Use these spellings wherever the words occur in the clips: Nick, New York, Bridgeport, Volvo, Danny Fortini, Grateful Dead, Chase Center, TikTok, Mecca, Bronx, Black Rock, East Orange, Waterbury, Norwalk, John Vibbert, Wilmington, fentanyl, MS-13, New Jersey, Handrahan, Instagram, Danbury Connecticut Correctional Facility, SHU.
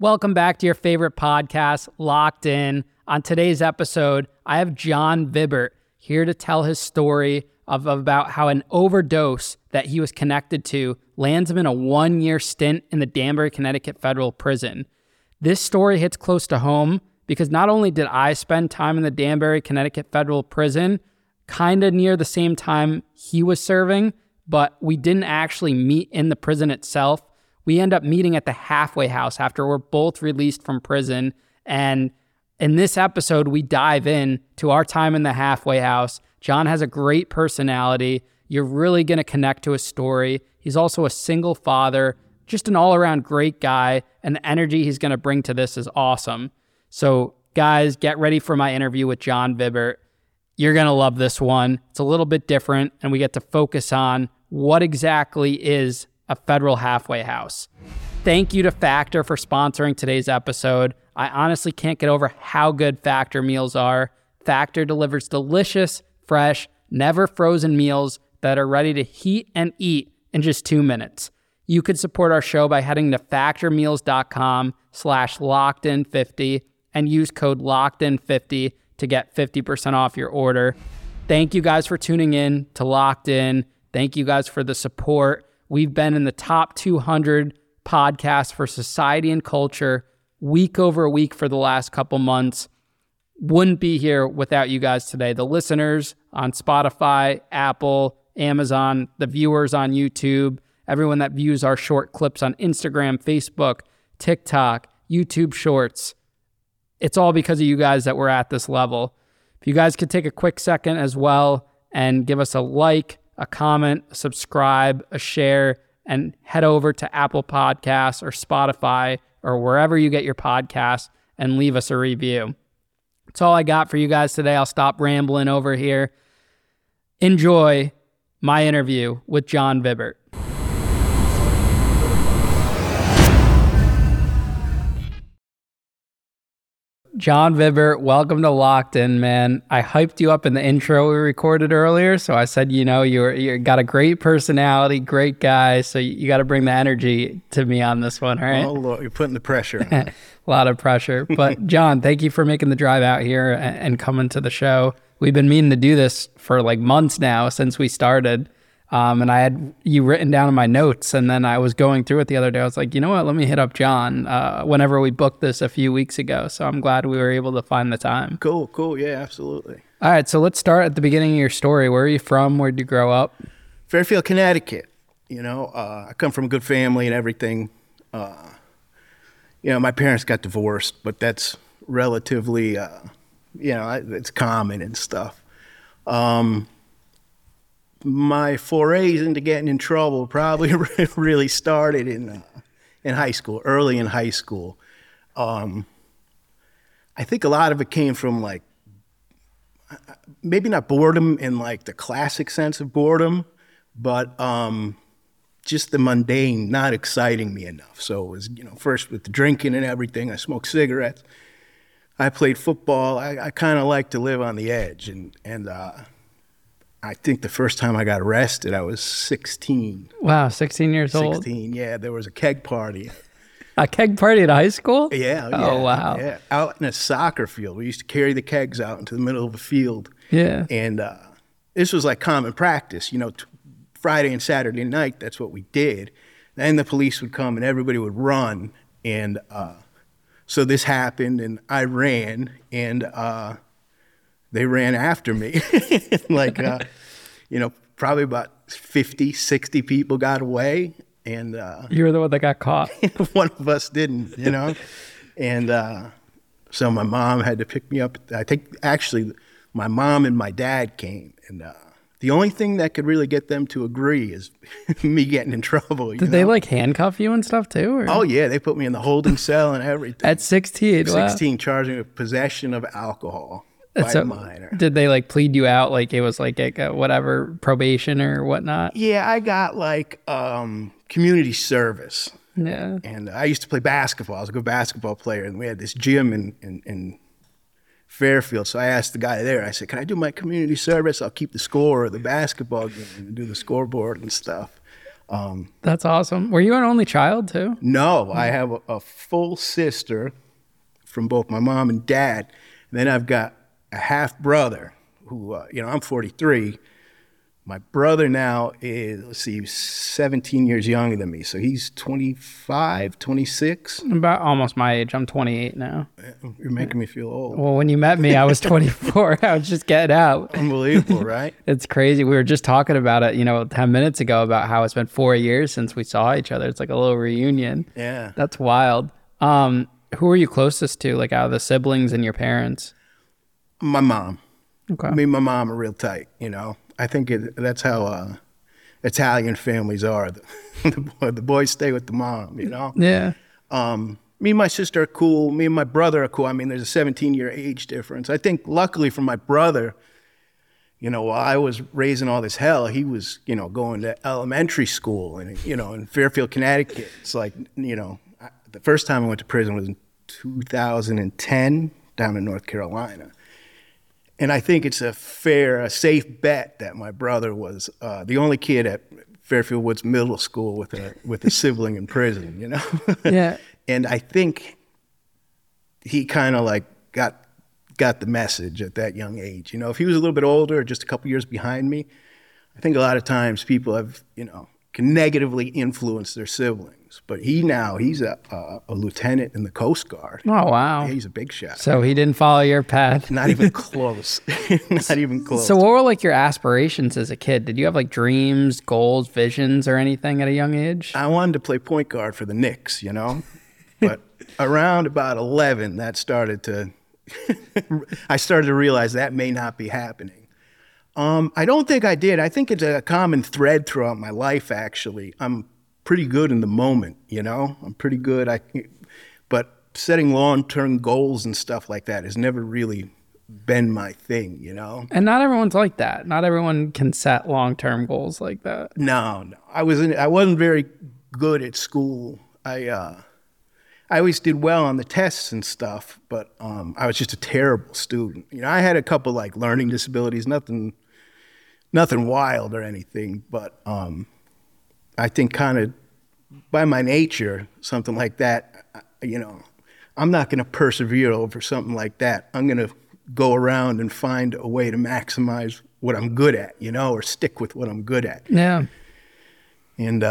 Welcome back to your favorite podcast, Locked In. On today's episode, I have John Vibbert here to tell his story about how an overdose that he was connected to lands him in a one-year stint in the Danbury, Connecticut Federal Prison. This story hits close to home because not only did I spend time in the Danbury, Connecticut Federal Prison, kind of near the same time he was serving, but we didn't actually meet in the prison itself. We end up meeting at the halfway house after we're both released from prison. And in this episode, we dive in to our time in the halfway house. John has a great personality. You're really going to connect to his story. He's also a single father, just an all-around great guy, and the energy he's going to bring to this is awesome. So guys, get ready for my interview with John Vibbert. You're going to love this one. It's a little bit different, and we get to focus on what exactly is a federal halfway house. Thank you to Factor for sponsoring today's episode. I honestly can't get over how good Factor meals are. Factor delivers delicious, fresh, never frozen meals that are ready to heat and eat in just 2 minutes. You could support our show by heading to factormeals.com/LockedIn50 and use code LOCKEDIN50 to get 50% off your order. Thank you guys for tuning in to Locked In. Thank you guys for the support. We've been in the top 200 podcasts for society and culture week over week for the last couple months. Wouldn't be here without you guys today. The listeners on Spotify, Apple, Amazon, the viewers on YouTube, everyone that views our short clips on Instagram, Facebook, TikTok, YouTube Shorts. It's all because of you guys that we're at this level. If you guys could take a quick second as well and give us a like, a comment, a subscribe, a share, and head over to Apple Podcasts or Spotify or wherever you get your podcasts and leave us a review. That's all I got for you guys today. I'll stop rambling over here. Enjoy my interview with John Vibbert. John Vibbert, welcome to Locked In, man. I hyped you up in the intro we recorded earlier, so I said, you know, you got a great personality, great guy, so you got to bring the energy to me on this one, all right? Oh, Lord, you're putting the pressure on. A lot of pressure. But, John, thank you for making the drive out here and coming to the show. We've been meaning to do this for, like, months now since we started, and I had you written down in my notes, and then I was going through it the other day. I was like, you know what? Let me hit up John whenever we booked this a few weeks ago. So I'm glad we were able to find the time. Cool. Yeah, absolutely. All right. So let's start at the beginning of your story. Where are you from? Where did you grow up? Fairfield, Connecticut. You know, I come from a good family and everything. You know, my parents got divorced, but that's relatively, you know, it's common and stuff. My forays into getting in trouble probably really started in high school, early in high school. I think a lot of it came from, like, maybe not boredom in, like, the classic sense of boredom, but just the mundane not exciting me enough. So it was, you know, first with the drinking and everything, I smoked cigarettes. I played football. I kind of liked to live on the edge, and I think the first time I got arrested, I was 16. Wow, 16 years old? 16, yeah. There was a keg party. A keg party at high school? Yeah. Oh, wow. Yeah, out in a soccer field. We used to carry the kegs out into the middle of a field. Yeah. And this was like common practice. You know, Friday and Saturday night, that's what we did. Then the police would come and everybody would run. And so this happened, and I ran, and they ran after me. Like, you know, probably about 50, 60 people got away. And you were the one that got caught. One of us didn't, you know. And so my mom had to pick me up. I think actually my mom and my dad came. And the only thing that could really get them to agree is me getting in trouble. Did they, like, handcuff you and stuff too? Or? Oh, yeah. They put me in the holding cell and everything. At 16? 16, wow. Charging with possession of alcohol. So minor. Did they, like, plead you out, like it was like a whatever probation or whatnot? Yeah, I got, like, community service. Yeah. And I used to play basketball. I was a good basketball player, and we had this gym in Fairfield. So I asked the guy there, I said, "Can I do my community service? I'll keep the score of the basketball game and do the scoreboard and stuff." That's awesome. Were you an only child too? No, I have a full sister from both my mom and dad. And then I've got a half brother who, I'm 43. My brother now is, he's 17 years younger than me. So he's 25, 26. About almost my age. I'm 28 now. You're making me feel old. Well, when you met me, I was 24. I was just getting out. Unbelievable, right? It's crazy. We were just talking about it, 10 minutes ago about how it's been 4 years since we saw each other. It's like a little reunion. Yeah. That's wild. Who are you closest to, like out of the siblings and your parents? My mom. Okay. Me and my mom are real tight, I think that's how Italian families are. The boys stay with the mom, Yeah. Me and my sister are cool. Me and my brother are cool. There's a 17-year age difference. I think luckily for my brother, while I was raising all this hell, he was, going to elementary school and, in Fairfield, Connecticut. It's like, the first time I went to prison was in 2010 down in North Carolina. And I think it's a safe bet that my brother was the only kid at Fairfield Woods Middle School with a sibling in prison, Yeah. And I think he kind of like got the message at that young age. If he was a little bit older, or just a couple years behind me, I think a lot of times people have, can negatively influence their siblings. But he's a lieutenant in the Coast Guard. Oh, wow. Yeah, he's a big shot. So he didn't follow your path. Not even close. Not even close. So what were like your aspirations as a kid? Did you have like dreams, goals, visions, or anything at a young age? I wanted to play point guard for the Knicks, But around about 11, that started to... I started to realize that may not be happening. I don't think I did. I think it's a common thread throughout my life, actually. I'm pretty good in the moment, I'm pretty good. But setting long-term goals and stuff like that has never really been my thing, And not everyone's like that. Not everyone can set long-term goals like that. No. I wasn't very good at school. I always did well on the tests and stuff, but I was just a terrible student. I had a couple like learning disabilities, nothing wild or anything, but I think kind of by my nature, something like that, I'm not going to persevere over something like that. I'm going to go around and find a way to maximize what I'm good at, or stick with what I'm good at. Yeah. And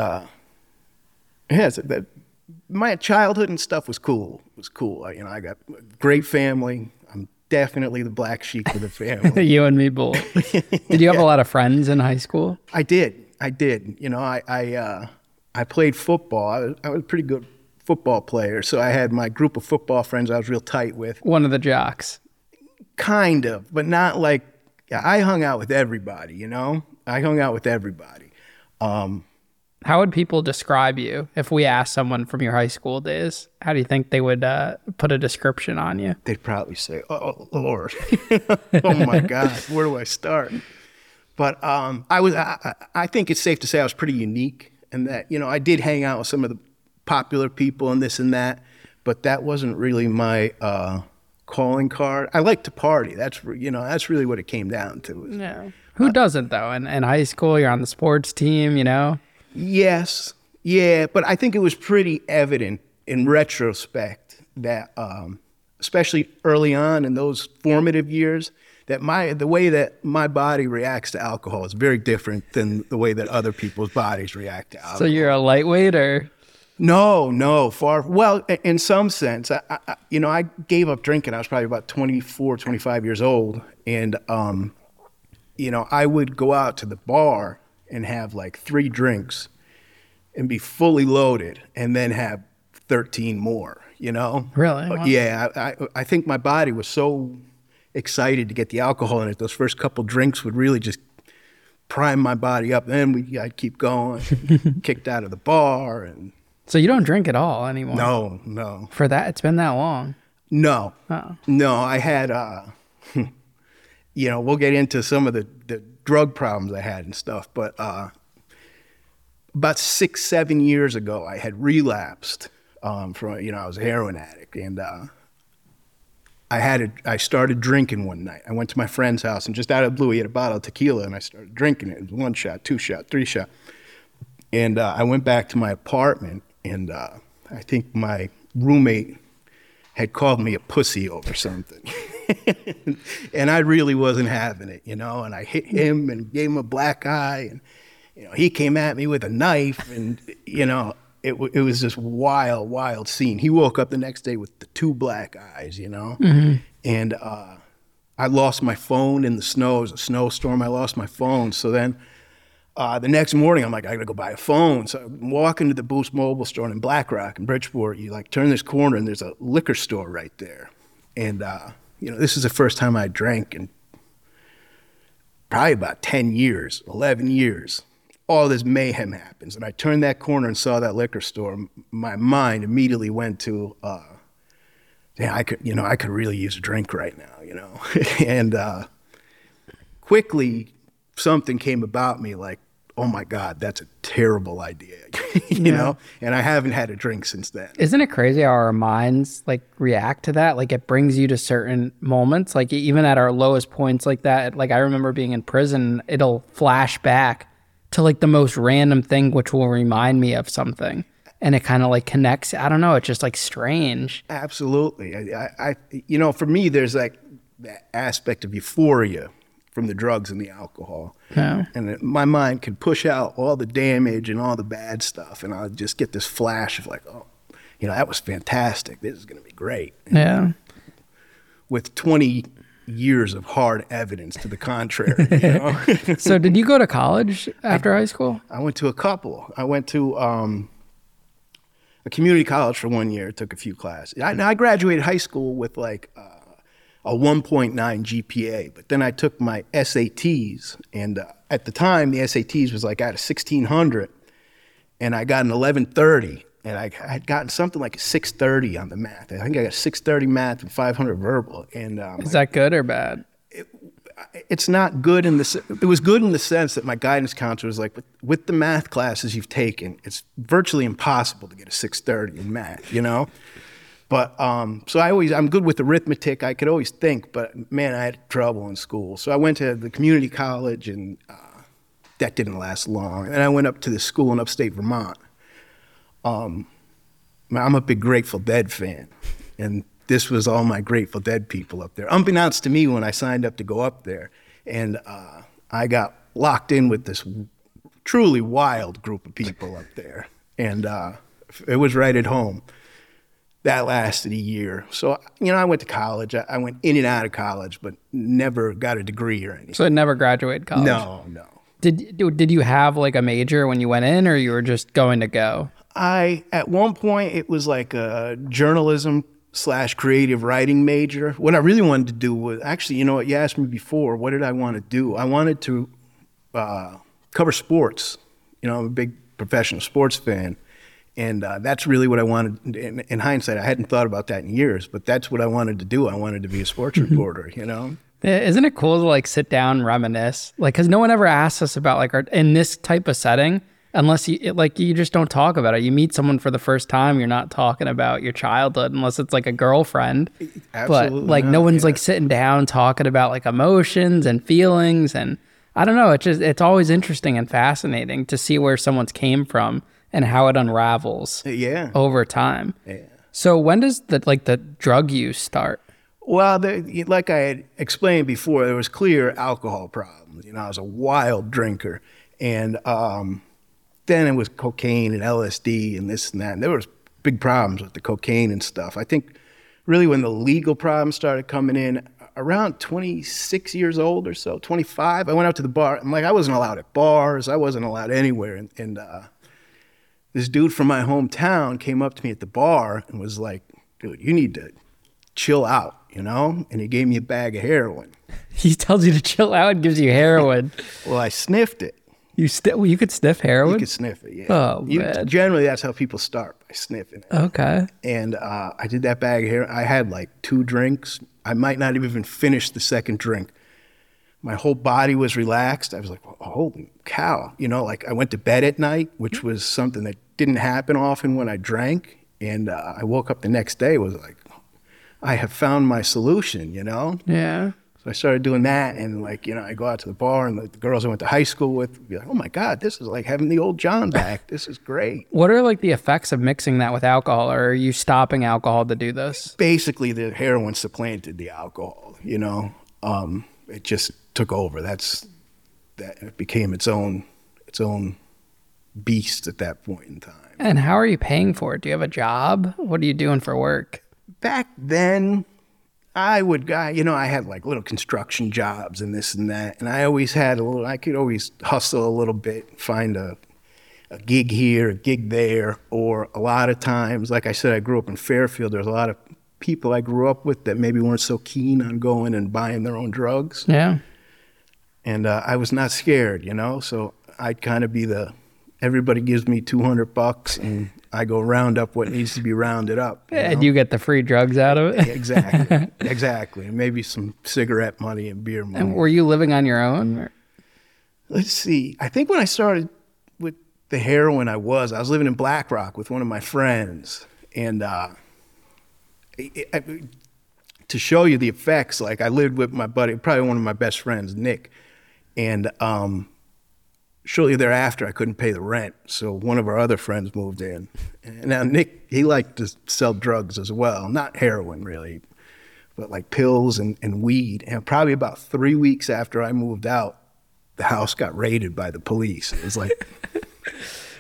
my childhood and stuff was cool. It was cool. I got a great family. I'm definitely the black sheep of the family. You and me both. Did you have a lot of friends in high school? I did. I played football. I was a pretty good football player. So I had my group of football friends I was real tight with. One of the jocks. Kind of, but not like... I hung out with everybody, I hung out with everybody. How would people describe you if we asked someone from your high school days? How do you think they would put a description on you? They'd probably say, oh, Lord. Oh, my God. Where do I start? But I think it's safe to say I was pretty unique in that, I did hang out with some of the popular people and this and that, but that wasn't really my calling card. I like to party. That's really what it came down to. Yeah. Who doesn't, though? In high school, you're on the sports team, Yes. Yeah. But I think it was pretty evident in retrospect that, especially early on in those formative years, that the way that my body reacts to alcohol is very different than the way that other people's bodies react to alcohol. So you're a lightweight or? No, far. Well, in some sense, I gave up drinking. I was probably about 24, 25 years old. And, I would go out to the bar and have like 3 drinks and be fully loaded and then have 13 more, Really? Wow. Yeah, I think my body was so excited to get the alcohol in it. Those first couple drinks would really just prime my body up. Then I'd keep going, kicked out of the bar. So you don't drink at all anymore? No. For that, it's been that long? No. Uh-oh. No, I had, we'll get into some of the drug problems I had and stuff, but about 6-7 years ago, I had relapsed from, I was a heroin addict, and I started drinking one night. I went to my friend's house, and just out of the blue, he had a bottle of tequila, and I started drinking it. It was 1 shot, 2 shot, 3 shot. And I went back to my apartment, and I think my roommate had called me a pussy over something. And I really wasn't having it, you know, and I hit him and gave him a black eye, and, you know, he came at me with a knife, and, you know, it was this wild, wild scene. He woke up the next day with the two black eyes, you know, mm-hmm. and I lost my phone in the snow. It was a snowstorm. I lost my phone. So then the next morning, I'm like, I gotta go buy a phone. So I'm walking to the Boost Mobile store in Black Rock in Bridgeport. You like turn this corner and there's a liquor store right there. And, you know, this is the first time I drank in probably about 10 years, 11 years. All this mayhem happens. And I turned that corner and saw that liquor store. My mind immediately went to, yeah, I could really use a drink right now, you know. And quickly something came about me like, oh my God, that's a terrible idea, you know? And I haven't had a drink since then. Isn't it crazy how our minds like react to that? Like it brings you to certain moments, like even at our lowest points like that. Like I remember being in prison, it'll flash back to like the most random thing, which will remind me of something. And it kind of like connects, I don't know, it's just like strange. Absolutely. I you know, for me, there's like that aspect of euphoria from the drugs and the alcohol. Yeah. And my mind could push out all the damage and all the bad stuff. And I'll just get this flash of like, oh, you know, that was fantastic. This is going to be great. And yeah. With 20 years of hard evidence to the contrary, you know? So did you go to college after high school? I went to a couple. I went to a community college for 1 year, took a few classes. I graduated high school with like a 1.9 GPA, but then I took my SATs, and at the time the SATs was like out of 1600, and I got an 1130, and I had gotten something like a 630 on the math. I think I got 630 math and 500 verbal. And is that good or bad? It's not good in the. It was good in the sense that my guidance counselor was like, with the math classes you've taken, it's virtually impossible to get a 630 in math, you know. But so I'm good with arithmetic. I could always think, but man, I had trouble in school. So I went to the community college, and that didn't last long. And I went up to this school in upstate Vermont. I'm a big Grateful Dead fan, and this was all my Grateful Dead people up there. Unbeknownst to me, when I signed up to go up there, and I got locked in with this truly wild group of people up there, and it was right at home. That lasted a year. So, you know, I went to college. I went in and out of college, but never got a degree or anything. So I never graduated college? No. Did you have like a major when you went in, or you were just going to go? At one point, it was like a journalism/creative writing major. What I really wanted to do was, actually, you know what, you asked me before, what did I want to do? I wanted to cover sports. You know, I'm a big professional sports fan, and that's really what I wanted. In hindsight, I hadn't thought about that in years, but that's what I wanted to do. I wanted to be a sports reporter, you know? Isn't it cool to like sit down and reminisce? Like, because no one ever asks us about like in this type of setting, unless you just don't talk about it. You meet someone for the first time, you're not talking about your childhood unless it's like a girlfriend. Absolutely. But like no one's like sitting down talking about like emotions and feelings, and I don't know. It's just, it's always interesting and fascinating to see where someone's came from and how it unravels. Yeah. Over time. Yeah. So when does the drug use start? Well, like I had explained before, there was clear alcohol problems. You know, I was a wild drinker, and then it was cocaine and LSD and this and that. And there was big problems with the cocaine and stuff. I think really when the legal problems started coming in, around 26 years old or so, 25, I went out to the bar. I'm like, I wasn't allowed at bars. I wasn't allowed anywhere. And this dude from my hometown came up to me at the bar and was like, dude, you need to chill out, you know? And he gave me a bag of heroin. He tells you to chill out and gives you heroin. Well, I sniffed it. You could sniff heroin? You could sniff it, yeah. Oh, man. Generally, that's how people start, by sniffing it. Okay. And I did that bag of heroin. I had like 2 drinks. I might not even finish the second drink. My whole body was relaxed. I was like, well, holy cow. You know, like I went to bed at night, which was something that didn't happen often when I drank. And I woke up the next day, was like, I have found my solution, you know? Yeah. I started doing that, and like, you know, I go out to the bar, and like, the girls I went to high school with be like, oh my God, this is like having the old John back. This is great. What are like the effects of mixing that with alcohol, or are you stopping alcohol to do this? Basically, the heroin supplanted the alcohol, you know. It just took over. It became its own beast at that point in time. And how are you paying for it? Do you have a job? What are you doing for work? Back then, I had like little construction jobs and this and that, and I always had I could always hustle a little bit, find a gig here, a gig there, or a lot of times, like I said, I grew up in Fairfield. There's a lot of people I grew up with that maybe weren't so keen on going and buying their own drugs. Yeah. And I was not scared, you know, so I'd kind of be everybody gives me $200 and I go round up what needs to be rounded up. You know? And you get the free drugs out of it? Exactly. Exactly. Maybe some cigarette money and beer money. And were you living on your own? Or? Let's see. I think when I started with the heroin, I was living in Black Rock with one of my friends. And to show you the effects, like I lived with my buddy, probably one of my best friends, Nick. And shortly thereafter, I couldn't pay the rent, so one of our other friends moved in. And now Nick, he liked to sell drugs as well, not heroin really, but like pills and weed. And probably about 3 weeks after I moved out, the house got raided by the police. It was like...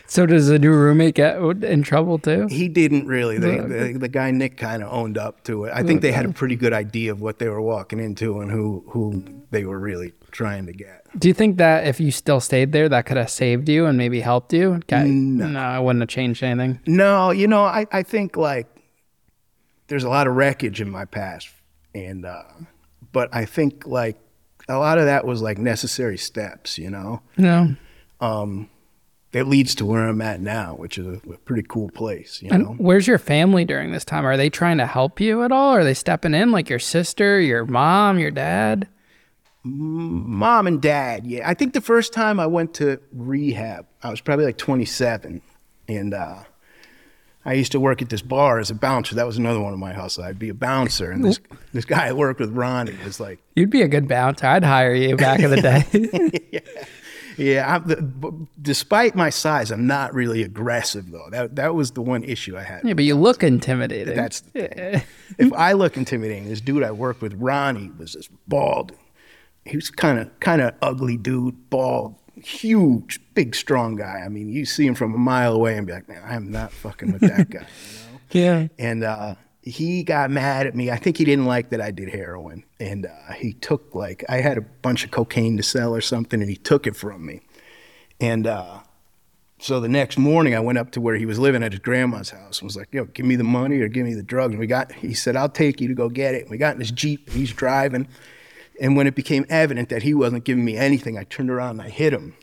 So does the new roommate get in trouble too? He didn't really. The guy Nick kind of owned up to it. I think they had a pretty good idea of what they were walking into and who they were really trying to get. Do you think that if you still stayed there, that could have saved you and maybe helped you? No, it wouldn't have changed anything. No, you know, I think like there's a lot of wreckage in my past, and but I think like a lot of that was like necessary steps, you know? No. That leads to where I'm at now, which is a pretty cool place, you know? And where's your family during this time? Are they trying to help you at all? Are they stepping in, like your sister, your mom, your dad? Mom and dad, yeah. I think the first time I went to rehab, I was probably like 27. And I used to work at this bar as a bouncer. That was another one of my hustles. I'd be a bouncer. And this guy I worked with, Ronnie, was like... You'd be a good bouncer. I'd hire you back in the day. Yeah. Yeah, despite my size, I'm not really aggressive, though. That was the one issue I had. Yeah, but you look intimidating. That's the thing. If I look intimidating, this dude I worked with, Ronnie, was this bald. He was kind of ugly dude, bald, huge, big, strong guy. I mean, you see him from a mile away and be like, man, I'm not fucking with that guy. You know? Yeah. And he got mad at me. I think he didn't like that I did heroin. And he took I had a bunch of cocaine to sell or something, and he took it from me. And so the next morning I went up to where he was living at his grandma's house and was like, yo, give me the money or give me the drugs. And he said, I'll take you to go get it. And we got in his Jeep, and he's driving. And when it became evident that he wasn't giving me anything, I turned around and I hit him.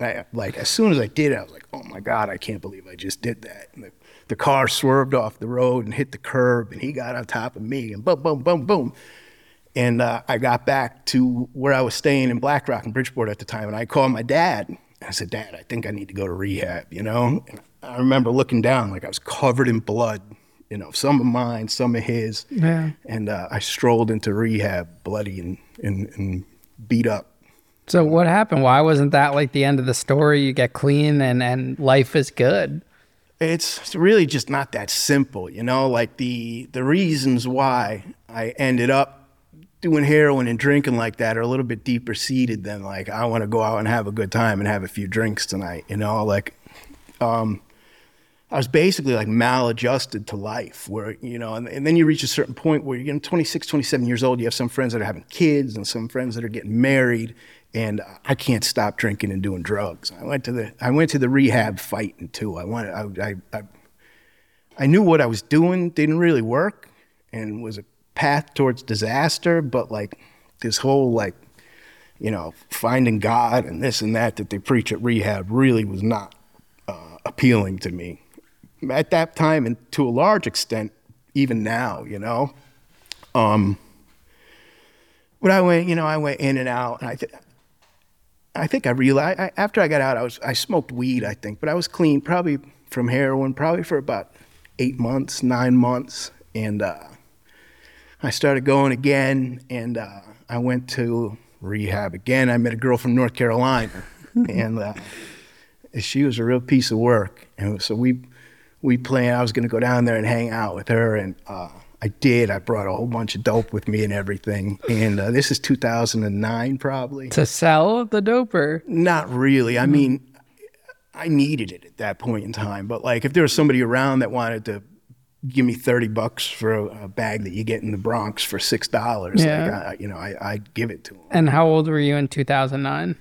As soon as I did, I was like, oh my God, I can't believe I just did that. And the car swerved off the road and hit the curb, and he got on top of me, and boom, boom, boom, boom. And I got back to where I was staying in Black Rock in Bridgeport at the time, and I called my dad. I said, Dad, I think I need to go to rehab, you know? And I remember looking down, like I was covered in blood, you know, some of mine, some of his. Yeah. And I strolled into rehab bloody and beat up. So what happened? Why wasn't that like the end of the story? You get clean and life is good. It's really just not that simple, you know? Like the reasons why I ended up doing heroin and drinking like that are a little bit deeper seated than like, I want to go out and have a good time and have a few drinks tonight, you know? Like, I was basically like maladjusted to life where, you know, and then you reach a certain point where you're 26, 27 years old, you have some friends that are having kids and some friends that are getting married, and I can't stop drinking and doing drugs. I went to the rehab fighting too. I knew what I was doing didn't really work and was a path towards disaster, but like this whole like, you know, finding God and this and that they preach at rehab really was not appealing to me at that time, and to a large extent even now, you know. But I went in and out, and I think I realized after I got out, I smoked weed, I think, but I was clean probably from heroin, probably for about 8 months, 9 months. And I started going again, and I went to rehab again. I met a girl from North Carolina, and she was a real piece of work. And so we planned, I was going to go down there and hang out with her, and I did. I brought a whole bunch of dope with me and everything. And this is 2009 probably. To sell the dope or? Not really. I mean, I needed it at that point in time. But like if there was somebody around that wanted to give me $30 for a bag that you get in the Bronx for $6, yeah. Like I'd give it to them. And how old were you in 2009?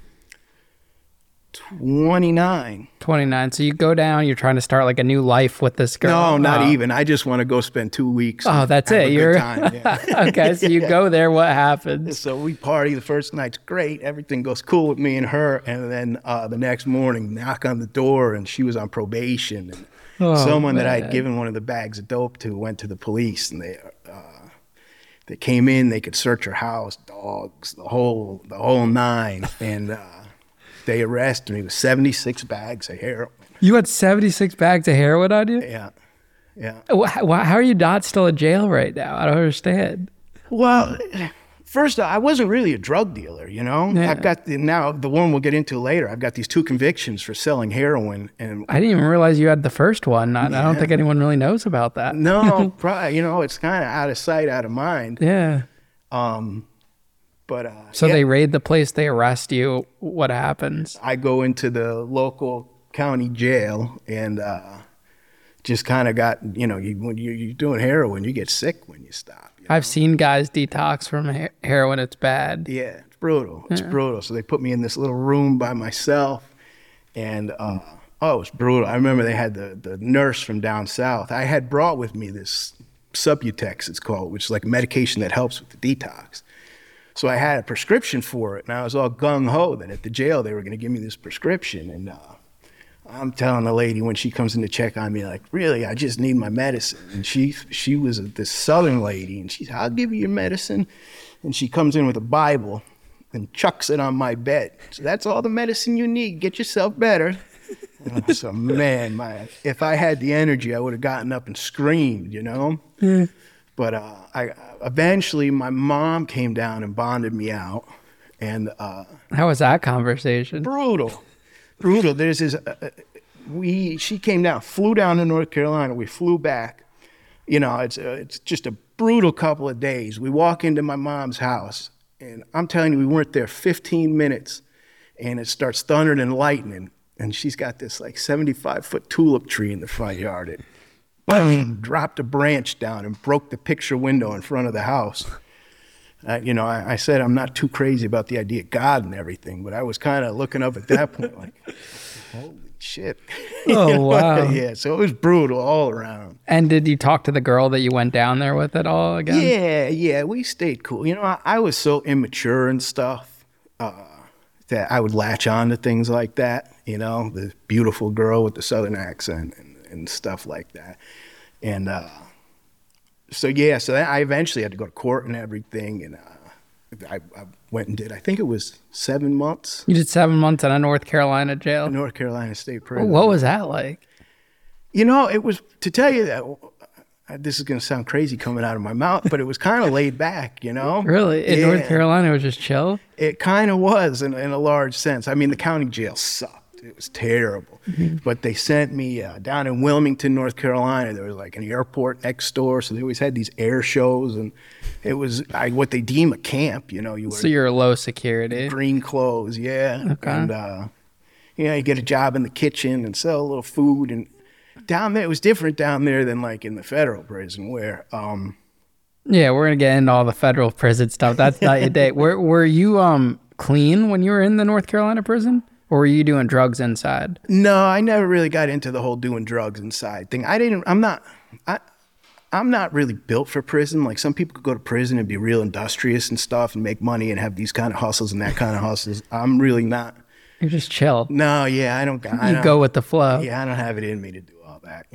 29. So you go down, you're trying to start like a new life with this girl. No, not even. I just want to go spend 2 weeks. Oh, that's it. You're time. Yeah. Okay, so you go there. What happens? So we party. The first night's great. Everything goes cool with me and her. And then the next morning, knock on the door, and she was on probation. And someone that I'd given one of the bags of dope to went to the police, and they came in. They could search her house, dogs, the whole nine, and. They arrested me with 76 bags of heroin. You had 76 bags of heroin on you? Yeah. How are you not still in jail right now? I don't understand. Well, first, I wasn't really a drug dealer, you know? Yeah. I've got, now the one we'll get into later, I've got these 2 convictions for selling heroin. And I didn't even realize you had the first one. I don't think anyone really knows about that. No, probably, it's kind of out of sight, out of mind. Yeah. But so they raid the place, they arrest you. What happens? I go into the local county jail and just kind of got, when you're doing heroin, you get sick when you stop. I've seen guys detox from heroin. It's bad. Yeah, it's brutal. It's brutal. So they put me in this little room by myself, and it was brutal. I remember they had the nurse from down south. I had brought with me this Subutex, it's called, which is like medication that helps with the detox. So I had a prescription for it, and I was all gung-ho that at the jail they were going to give me this prescription. And I'm telling the lady when she comes in to check on me, like, really, I just need my medicine. And she was this Southern lady, and she's, I'll give you your medicine. And she comes in with a Bible and chucks it on my bed. So that's all the medicine you need. Get yourself better. And I said, man, if I had the energy, I would have gotten up and screamed, Yeah. But eventually, my mom came down and bonded me out. And how was that conversation? Brutal. There's this. She came down, flew down to North Carolina. We flew back. It's just a brutal couple of days. We walk into my mom's house, and I'm telling you, we weren't there 15 minutes, and it starts thundering and lightning. And she's got this like 75-foot tulip tree in the front yard. Dropped a branch down and broke the picture window in front of the house. I said I'm not too crazy about the idea of God and everything, but I was kind of looking up at that point like, holy shit. Oh, wow. Yeah, so it was brutal all around. And did you talk to the girl that you went down there with at all again? Yeah, we stayed cool. I was so immature and stuff that I would latch on to things like that, the beautiful girl with the Southern accent and stuff like that. And so I eventually had to go to court and everything, and I went and did, I think it was 7 months. You did 7 months in a North Carolina jail? North Carolina State Prison. What was that like? It was, to tell you that, this is going to sound crazy coming out of my mouth, but it was kind of laid back, Really? In North Carolina, it was just chill? It kind of was in a large sense. I mean, the county jail sucked. It was terrible. Mm-hmm. But they sent me down in Wilmington, North Carolina. There was like an airport next door, so they always had these air shows, and it was what they deem a camp, You were, so you're low security. Green clothes, yeah. Okay. And, you get a job in the kitchen and sell a little food. And down there, it was different down there than like in the federal prison where... yeah, we're going to get into all the federal prison stuff. That's not your day. Were you clean when you were in the North Carolina prison? Or were you doing drugs inside? No, I never really got into the whole doing drugs inside thing. I'm not really built for prison. Like some people could go to prison and be real industrious and stuff and make money and have these kind of hustles and that kind of hustles. I'm really not. You're just chill. No, yeah, I don't go with the flow. Yeah, I don't have it in me to do all that,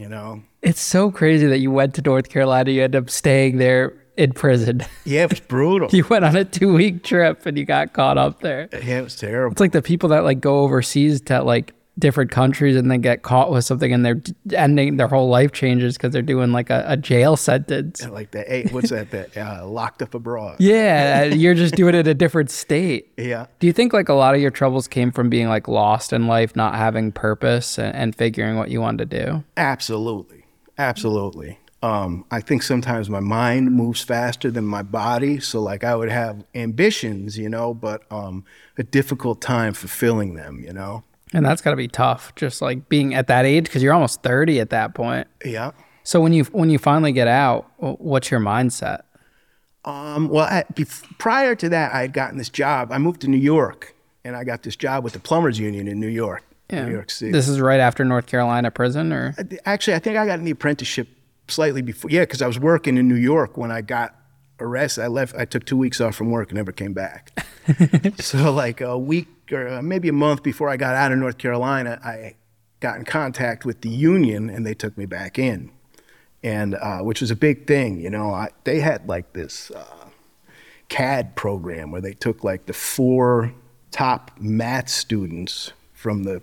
It's so crazy that you went to North Carolina, you end up staying there in prison. Yeah, it was brutal. You went on a 2-week trip and you got caught up there. Yeah, it was terrible. It's like the people that like go overseas to like different countries and they get caught with something and they're ending their whole life changes because they're doing like a jail sentence. Like the locked up abroad. Yeah, you're just doing it in a different state. Yeah. Do you think like a lot of your troubles came from being like lost in life, not having purpose and figuring what you wanted to do? Absolutely. Absolutely. I think sometimes my mind moves faster than my body. So like I would have ambitions, you know, but a difficult time fulfilling them, you know? And that's got to be tough, just like being at that age, because you're almost 30 at that point. Yeah. So when you finally get out, what's your mindset? Prior to that, I had gotten this job. I moved to New York, and I got this job with the Plumbers Union in New York, yeah. New York City. This is right after North Carolina prison, or? Actually, I think I got in the apprenticeship slightly before. Yeah, because I was working in New York when I got arrested. I left. I took 2 weeks off from work and never came back. So like a week or maybe a month before I got out of North Carolina, I got in contact with the union and they took me back in, and which was a big thing, you know. They had like this CAD program where they took like the 4 top math students from the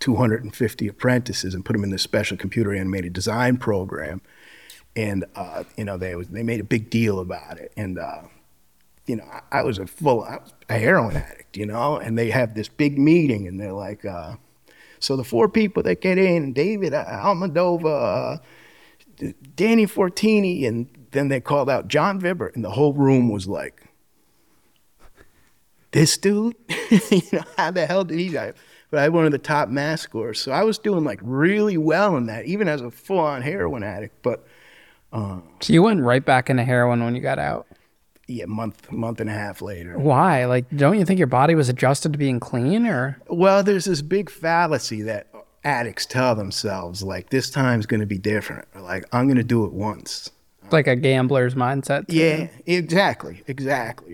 250 apprentices and put them in this special computer animated design program, and you know, they made a big deal about it, and you know, I was a heroin addict, you know, and they have this big meeting and they're like, so the 4 people that get in, David Almodovar, Danny Fortini, and then they called out John Vibbert, and the whole room was like, this dude, you know, how the hell did he die? But I had one of the top math scores. So I was doing like really well in that, even as a full on heroin addict. But, so you went right back into heroin when you got out? Yeah, month and a half later. Why? Like, don't you think your body was adjusted to being clean, or? Well, there's this big fallacy that addicts tell themselves, like, this time's going to be different. Or, like, I'm going to do it once. It's like a gambler's mindset. Yeah, exactly.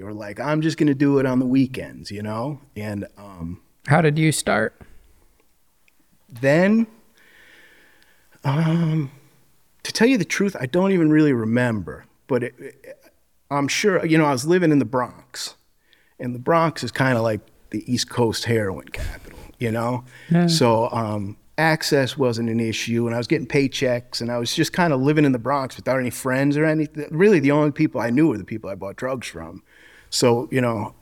Or like, I'm just going to do it on the weekends, you know? And how did you start? Then, to tell you the truth, I don't even really remember, but I'm sure, you know, I was living in the Bronx, and the Bronx is kind of like the East Coast heroin capital, you know? Yeah. So access wasn't an issue, and I was getting paychecks, and I was just kind of living in the Bronx without any friends or anything. Really, the only people I knew were the people I bought drugs from. So, you know,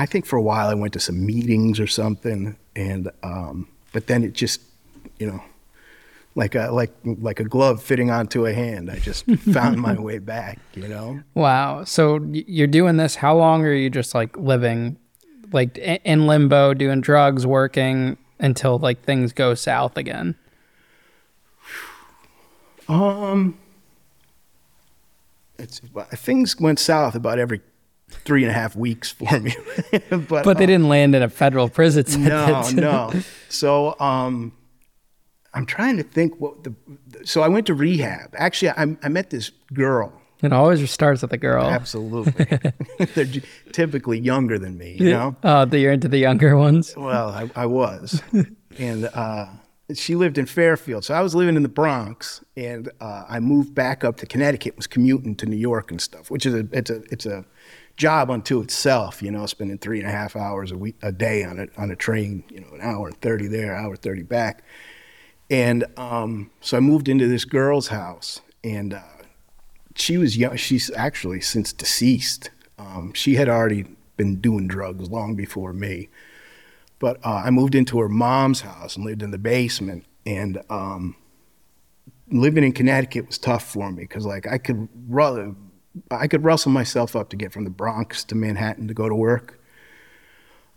I think for a while I went to some meetings or something, and but then it just, you know, like a glove fitting onto a hand, I just found my way back, you know? Wow. So you're doing this. How long are you just like living like in limbo, doing drugs, working, until like things go south again? Things went south about every 3.5 weeks for me. but they didn't land in a federal prison sentence. No. So, I'm trying to think so I went to rehab. Actually, I met this girl. It always starts with a girl. Absolutely. They're typically younger than me, you know? Oh, you're into the younger ones? Well, I was. And she lived in Fairfield. So I was living in the Bronx, and I moved back up to Connecticut, was commuting to New York and stuff, which is it's a job unto itself, you know, spending 3.5 hours a day on a train, you know, an hour and 30 there, hour 30 back. And so I moved into this girl's house, and she was young. She's actually since deceased. She had already been doing drugs long before me. But I moved into her mom's house and lived in the basement. And living in Connecticut was tough for me because, like, I could rustle myself up to get from the Bronx to Manhattan to go to work.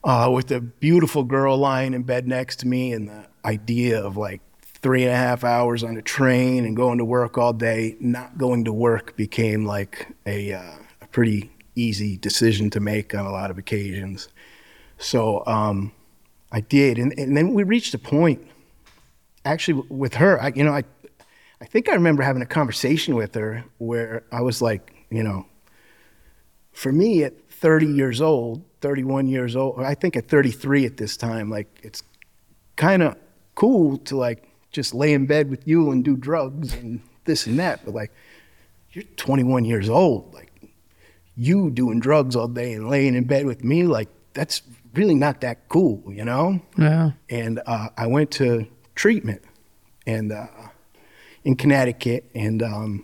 With the beautiful girl lying in bed next to me, and the idea of like 3.5 hours on a train and going to work all day, not going to work became like a pretty easy decision to make on a lot of occasions. So I did, and then we reached a point, actually with her, I think I remember having a conversation with her where I was like, you know, for me at 30 years old, 31 years old, or I think at 33 at this time, like it's kind of cool to like just lay in bed with you and do drugs and this and that, but like you're 21 years old, like you doing drugs all day and laying in bed with me, like that's really not that cool, you know? Yeah. And I went to treatment and in Connecticut, and the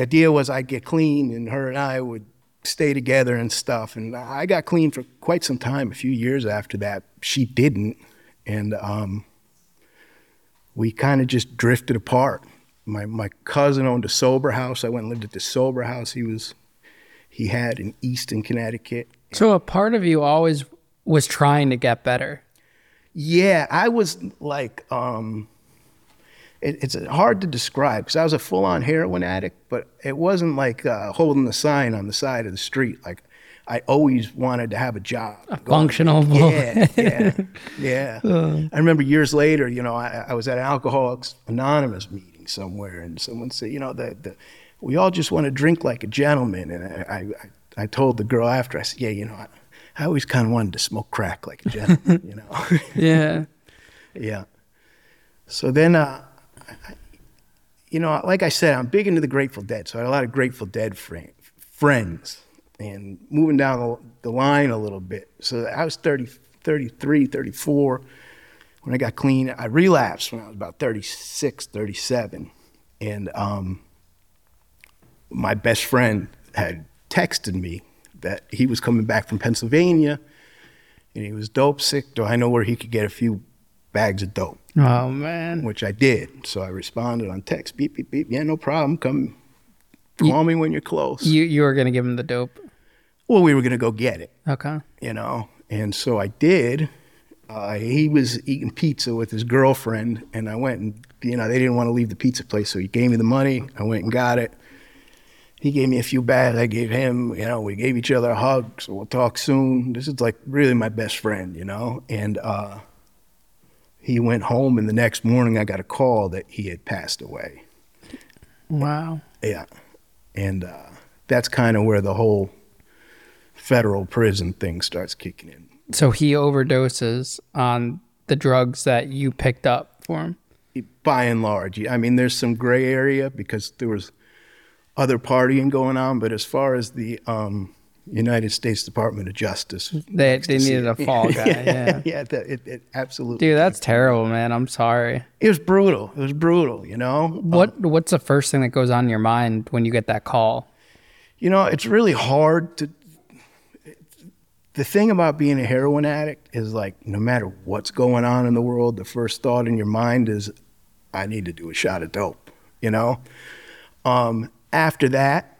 idea was I'd get clean and her and I would stay together and stuff. And I got clean for quite some time, a few years after that. She didn't. And we kind of just drifted apart. My cousin owned a sober house. I went and lived at the sober house he had in Easton, Connecticut. So a part of you always was trying to get better. Yeah, I was like, it's hard to describe because I was a full-on heroin addict, but it wasn't like holding the sign on the side of the street. Like, I always wanted to have a job. A functional boy. Yeah. I remember years later, you know, I was at an Alcoholics Anonymous meeting somewhere, and someone said, you know, that we all just want to drink like a gentleman. And I told the girl after, I said, yeah, you know, I always kind of wanted to smoke crack like a gentleman, you know. Yeah. Yeah. So then, you know, like I said, I'm big into the Grateful Dead. So I had a lot of Grateful Dead friends and moving down the line a little bit. So I was 33, 34. When I got clean, I relapsed when I was about 36, 37. And my best friend had texted me that he was coming back from Pennsylvania and he was dope sick. Do I know where he could get a few bags of dope? Oh, man. Which I did. So I responded on text, beep, beep, beep. Yeah, no problem. Come call me when you're close. You were going to give him the dope? Well, we were going to go get it. Okay. You know, and so I did. He was eating pizza with his girlfriend, and I went and, you know, they didn't want to leave the pizza place, so he gave me the money. I went and got it. He gave me a few bags. I gave him, you know, we gave each other a hug, so we'll talk soon. This is like really my best friend, you know, and he went home, and the next morning I got a call that he had passed away. Wow. Yeah. And that's kind of where the whole federal prison thing starts kicking in. So he overdoses on the drugs that you picked up for him? By and large. I mean, there's some gray area because there was other partying going on, but as far as the United States Department of Justice. They needed a fall guy, yeah. Yeah, it absolutely. Dude, that's terrible, man. I'm sorry. It was brutal, you know? What's the first thing that goes on in your mind when you get that call? You know, it's really hard to... The thing about being a heroin addict is, like, no matter what's going on in the world, the first thought in your mind is, I need to do a shot of dope, you know? After that,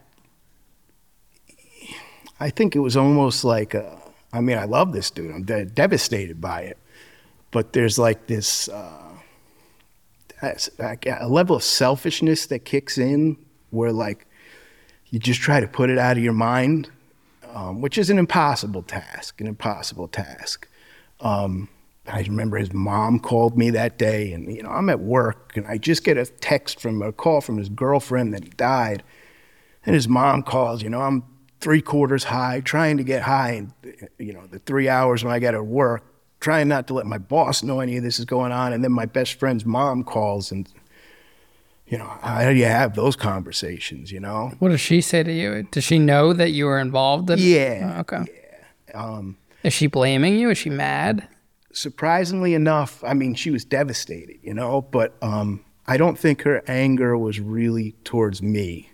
I think it was almost like, I mean, I love this dude. I'm devastated by it. But there's like this a level of selfishness that kicks in where, like, you just try to put it out of your mind, which is an impossible task. I remember his mom called me that day, and, you know, I'm at work, and I just get a call from his girlfriend that he died. And his mom calls, you know, I'm three-quarters high, trying to get high, and, you know, the 3 hours when I got to work, trying not to let my boss know any of this is going on, and then my best friend's mom calls, and, you know, how do you have those conversations, you know? What does she say to you? Does she know that you were involved in it? Yeah. Oh, okay. Yeah. Is she blaming you? Is she mad? Surprisingly enough, I mean, she was devastated, you know, but I don't think her anger was really towards me.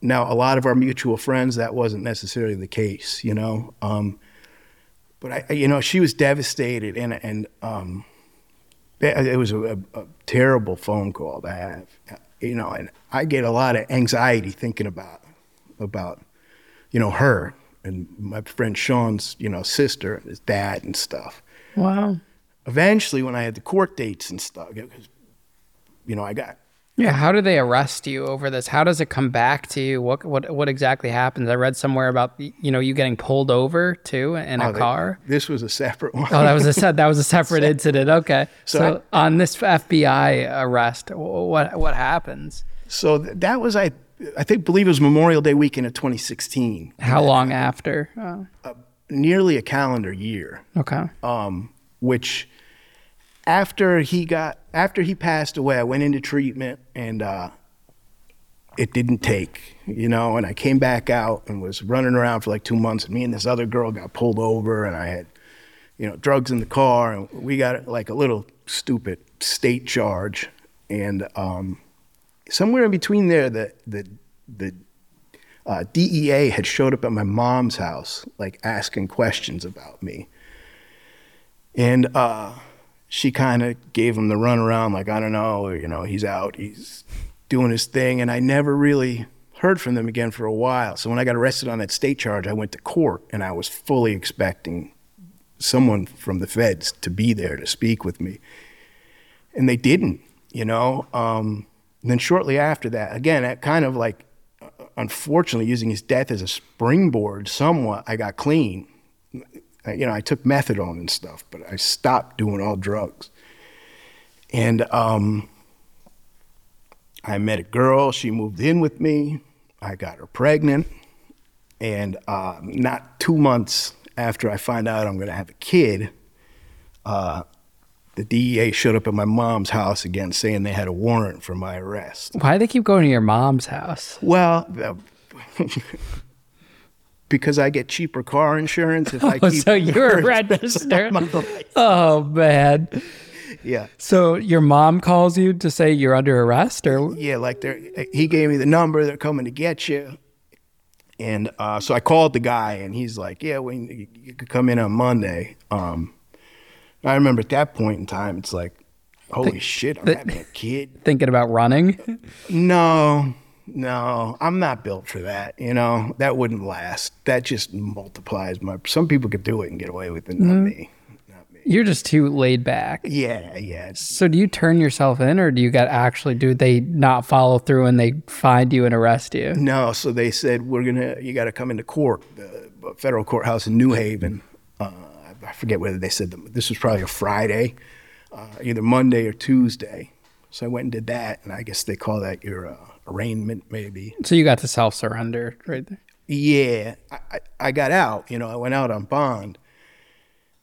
Now, a lot of our mutual friends, that wasn't necessarily the case, you know. But I, you know, she was devastated, and it was a terrible phone call to have, you know. And I get a lot of anxiety thinking about, you know, her and my friend Sean's, you know, sister and his dad and stuff. Wow. Eventually, when I had the court dates and stuff, it was, you know, I got. Yeah, how do they arrest you over this? How does it come back to you? What exactly happens? I read somewhere about, you know, you getting pulled over too in a car. This was a separate one. Oh, that was a separate incident. Okay. So on this FBI arrest, what happens? So that was I believe it was Memorial Day weekend of 2016. How long after? Nearly a calendar year. Okay. Which. After he passed away, I went into treatment, and it didn't take, you know, and I came back out and was running around for like 2 months, and me and this other girl got pulled over, and I had, you know, drugs in the car, and we got like a little stupid state charge. And somewhere in between there, the DEA had showed up at my mom's house, like asking questions about me. And she kind of gave him the runaround, like, I don't know, you know, he's out, he's doing his thing. And I never really heard from them again for a while. So when I got arrested on that state charge, I went to court, and I was fully expecting someone from the feds to be there to speak with me. And they didn't, you know. And then shortly after that, again, I kind of like, unfortunately, using his death as a springboard somewhat, I got clean. You know, I took methadone and stuff, but I stopped doing all drugs. And I met a girl. She moved in with me. I got her pregnant. And not 2 months after I find out I'm going to have a kid, the DEA showed up at my mom's house again, saying they had a warrant for my arrest. Why do they keep going to your mom's house? Well, because I get cheaper car insurance if I keep... So you're registered. Oh, man. Yeah. So your mom calls you to say you're under arrest? Or yeah, like he gave me the number. They're coming to get you. And so I called the guy, and he's like, yeah, well, you could come in on Monday. I remember at that point in time, it's like, holy shit, I'm having a kid. Thinking about running? No, I'm not built for that, you know? That wouldn't last. That just multiplies my... Some people could do it and get away with it, not me. You're just too laid back. Yeah. So do you turn yourself in, or do you do they not follow through and they find you and arrest you? No, so they said, you got to come into court, the federal courthouse in New Haven. I forget whether they said this was probably a Friday, either Monday or Tuesday. So I went and did that, and I guess they call that your arraignment, maybe. So you got to self-surrender right there? Yeah. I got out. You know, I went out on bond.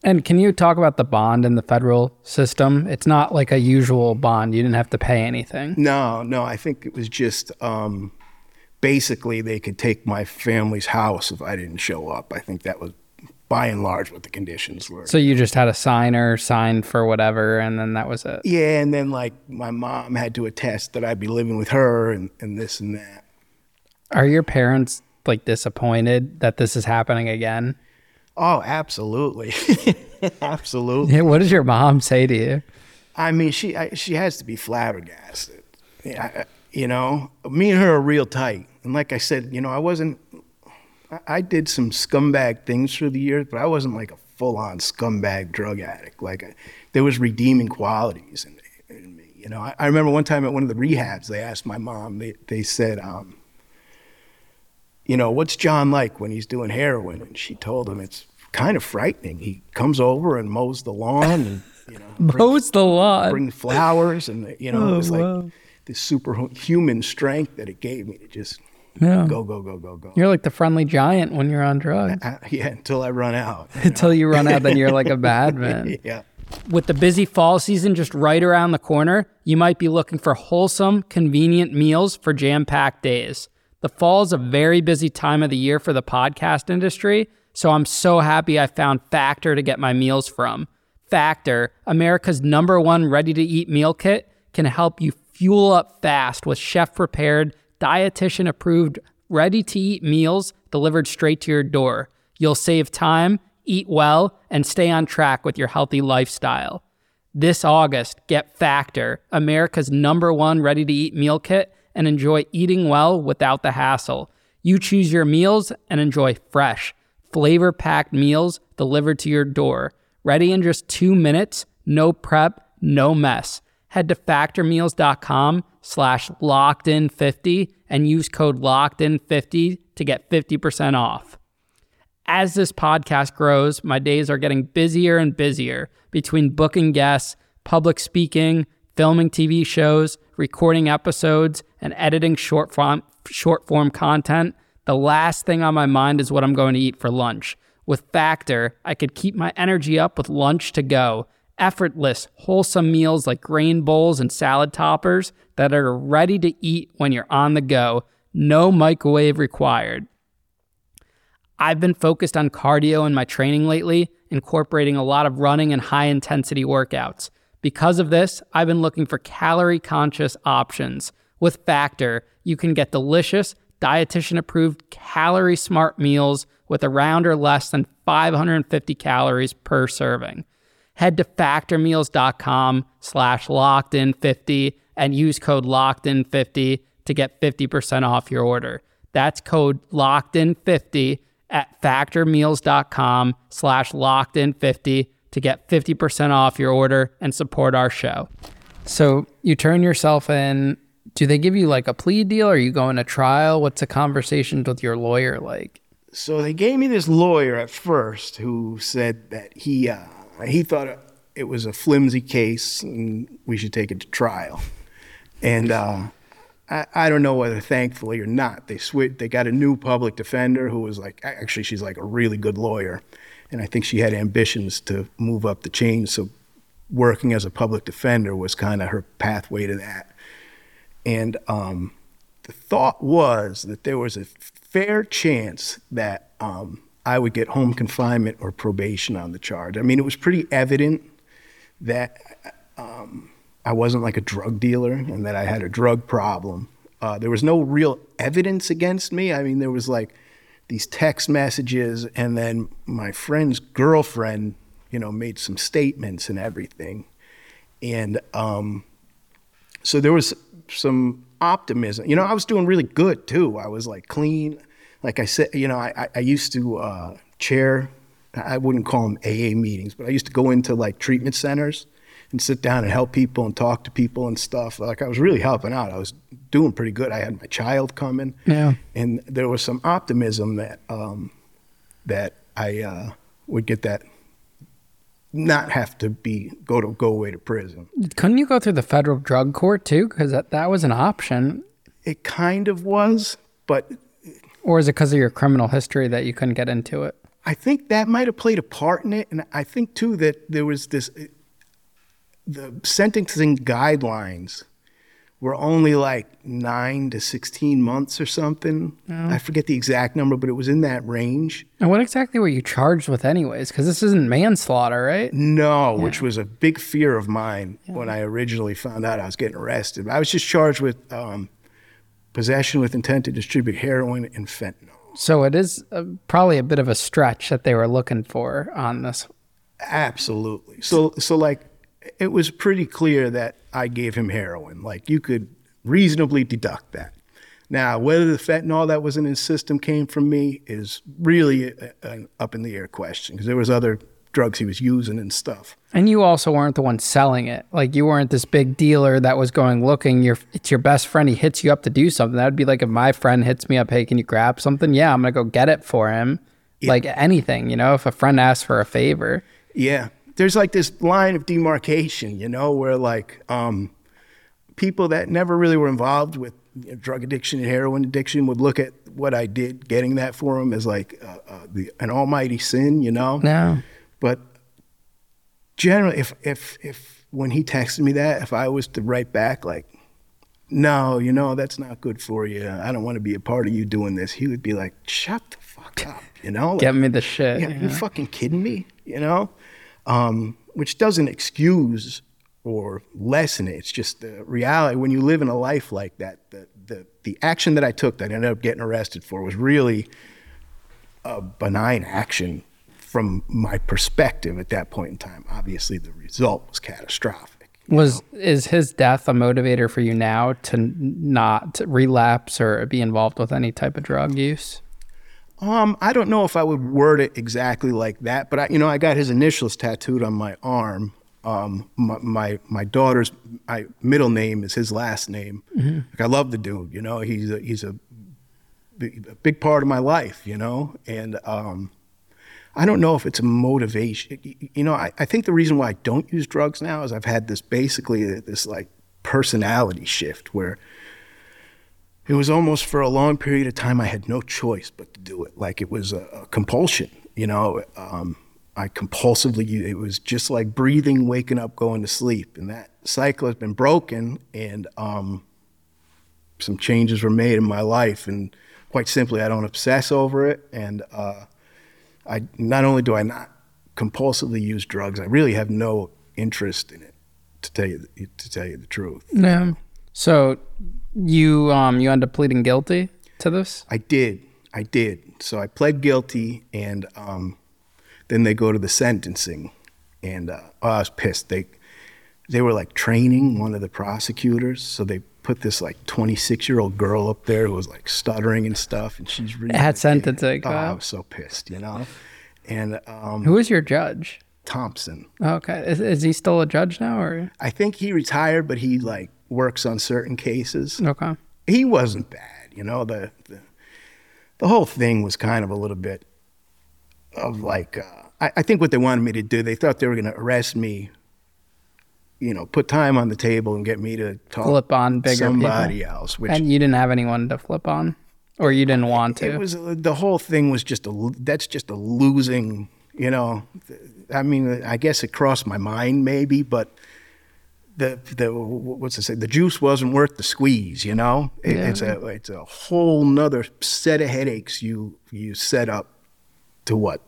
And can you talk about the bond in the federal system? It's not like a usual bond. You didn't have to pay anything. No. I think it was just basically they could take my family's house if I didn't show up. I think that was by and large what the conditions were. So you just had a sign for whatever, and then that was it? Yeah, and then like my mom had to attest that I'd be living with her and this and that. Are your parents like disappointed that this is happening again? Oh, absolutely. Absolutely. Yeah, what does your mom say to you? I mean, she has to be flabbergasted. You know, me and her are real tight. And like I said, you know, I did some scumbag things through the years, but I wasn't like a full-on scumbag drug addict. Like, there was redeeming qualities in me. You know, I remember one time at one of the rehabs, they asked my mom, they said, you know, what's John like when he's doing heroin? And she told him, it's kind of frightening. He comes over and mows the lawn and, you know. Bring flowers and, you know, like this superhuman strength that it gave me to just... Yeah. Go. You're like the friendly giant when you're on drugs. Yeah, until I run out. Until you run out, then you're like a bad man. Yeah. With the busy fall season just right around the corner, you might be looking for wholesome, convenient meals for jam-packed days. The fall is a very busy time of the year for the podcast industry, so I'm so happy I found Factor to get my meals from. Factor, America's #1 ready-to-eat meal kit, can help you fuel up fast with chef-prepared, dietitian-approved, ready-to-eat meals delivered straight to your door. You'll save time, eat well, and stay on track with your healthy lifestyle. This August, get Factor, America's #1 ready-to-eat meal kit, and enjoy eating well without the hassle. You choose your meals and enjoy fresh, flavor-packed meals delivered to your door. Ready in just 2 minutes, no prep, no mess. Head to factormeals.com/LockedIn50 and use code LOCKEDIN50 to get 50% off. As this podcast grows, my days are getting busier and busier between booking guests, public speaking, filming TV shows, recording episodes, and editing short form content. The last thing on my mind is what I'm going to eat for lunch. With Factor, I could keep my energy up with lunch to go. effortless, wholesome meals like grain bowls and salad toppers that are ready to eat when you're on the go. No microwave required. I've been focused on cardio in my training lately, incorporating a lot of running and high-intensity workouts. Because of this, I've been looking for calorie-conscious options. With Factor, you can get delicious, dietitian-approved, calorie-smart meals with around or less than 550 calories per serving. Head to factormeals.com/LockedIn50 and use code LOCKEDIN50 to get 50% off your order. That's code LOCKEDIN50 at factormeals.com/LockedIn50 to get 50% off your order and support our show. So you turn yourself in. Do they give you like a plea deal? Are you going to trial? What's the conversations with your lawyer like? So they gave me this lawyer at first who said that he thought it was a flimsy case and we should take it to trial. And I don't know whether thankfully or not, they got a new public defender who was like, actually, she's like a really good lawyer. And I think she had ambitions to move up the chain. So working as a public defender was kind of her pathway to that. And the thought was that there was a fair chance that I would get home confinement or probation on the charge. I mean, it was pretty evident that I wasn't like a drug dealer and that I had a drug problem. There was no real evidence against me. I mean, there was like these text messages and then my friend's girlfriend, you know, made some statements and everything. And so there was some optimism. You know, I was doing really good too. I was like clean. Like I said, you know, I used to chair, I wouldn't call them AA meetings, but I used to go into like treatment centers and sit down and help people and talk to people and stuff. Like I was really helping out. I was doing pretty good. I had my child coming. Yeah. And there was some optimism that that I would get that, not have to go away to prison. Couldn't you go through the federal drug court too? Because that was an option. It kind of was, but... Or is it because of your criminal history that you couldn't get into it? I think that might have played a part in it. And I think too that there was this... The sentencing guidelines were only like 9 to 16 months or something. Oh. I forget the exact number, but it was in that range. And what exactly were you charged with anyways? Because this isn't manslaughter, right? No, yeah. Which was a big fear of mine when I originally found out I was getting arrested. I was just charged with possession with intent to distribute heroin and fentanyl. So it is probably a bit of a stretch that they were looking for on this. Absolutely. So like... It was pretty clear that I gave him heroin. Like, you could reasonably deduct that. Now, whether the fentanyl that was in his system came from me is really an up-in-the-air question, because there was other drugs he was using and stuff. And you also weren't the one selling it. Like, you weren't this big dealer that was going looking. It's your best friend. He hits you up to do something. That would be like if my friend hits me up, hey, can you grab something? Yeah, I'm going to go get it for him. Yeah. Like anything, you know, if a friend asks for a favor. Yeah. There's like this line of demarcation, you know, where like people that never really were involved with drug addiction and heroin addiction would look at what I did, getting that for them as like an almighty sin, you know? No. But generally, if when he texted me that, if I was to write back like, no, you know, that's not good for you. I don't want to be a part of you doing this. He would be like, shut the fuck up, you know? Like, give me the shit. Yeah, you fucking kidding me, you know? Which doesn't excuse or lessen it. It's just the reality. When you live in a life like that, the action that I took that I ended up getting arrested for was really a benign action from my perspective at that point in time. Obviously, the result was catastrophic. Is his death a motivator for you now to not relapse or be involved with any type of drug use? I don't know if I would word it exactly like that, but I got his initials tattooed on my arm. My daughter's my middle name is his last name. Mm-hmm. Like, I love the dude. You know, he's a big part of my life. You know, and I don't know if it's a motivation. You know, I think the reason why I don't use drugs now is I've had this like personality shift where. It was almost for a long period of time I had no choice but to do it. Like, it was a compulsion, you know. I compulsively used. It was just like breathing, waking up, going to sleep. And that cycle has been broken, and some changes were made in my life. And quite simply, I don't obsess over it. And I not only do I not compulsively use drugs, I really have no interest in it, to tell you the truth. Yeah. So you end up pleading guilty to this? I did. So I pled guilty, and then they go to the sentencing, and I was pissed. They were like training one of the prosecutors, so they put this like 26-year-old girl up there who was like stuttering and stuff, and she's really had sentencing. Oh, I was so pissed, you know. And who is your judge? Thompson. Okay, is he still a judge now, or? I think he retired, but he like works on certain cases. Okay. He wasn't bad, you know. The whole thing was kind of a little bit of like, I think what they wanted me to do, they thought they were going to arrest me, you know, put time on the table and get me to talk flip on bigger somebody people. Else. Which, and you didn't have anyone to flip on, or you didn't want to. It was the whole thing was just a losing. You know, I mean, I guess it crossed my mind maybe, but the juice wasn't worth the squeeze, you know? It's a whole nother set of headaches you set up to what?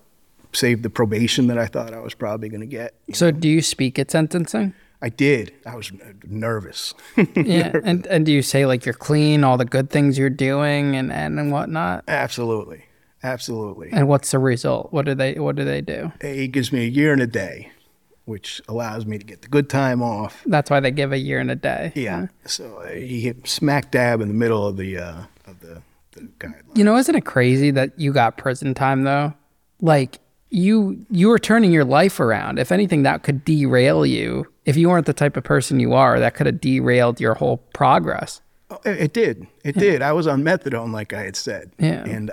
Save the probation that I thought I was probably going to get. So do you speak at sentencing? I did. I was nervous. Yeah, nervous. And do you say like you're clean, all the good things you're doing and whatnot? Absolutely. Absolutely. And what's the result? What do they do? It gives me a year and a day, which allows me to get the good time off. That's why they give a year and a day. Yeah. Huh? So you hit smack dab in the middle of the guidelines. You know, isn't it crazy that you got prison time though? Like you were turning your life around. If anything, that could derail you. If you weren't the type of person you are, that could have derailed your whole progress. Oh, it did. I was on methadone, like I had said. Yeah. And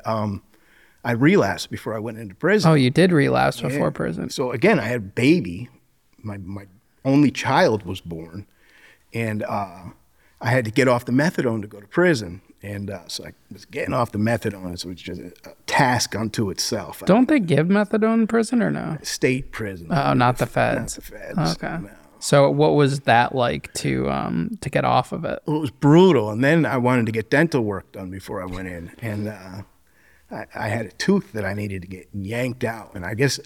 I relapsed before I went into prison. Oh, you did relapse before prison. So again, I had a baby. My only child was born, and I had to get off the methadone to go to prison. And so I was getting off the methadone, so it was just a task unto itself. Don't they give methadone in prison or no? State prison. Oh, not the feds. Not the feds. Okay. No. So what was that like to get off of it? Well, it was brutal. And then I wanted to get dental work done before I went in, and I had a tooth that I needed to get yanked out. And I guess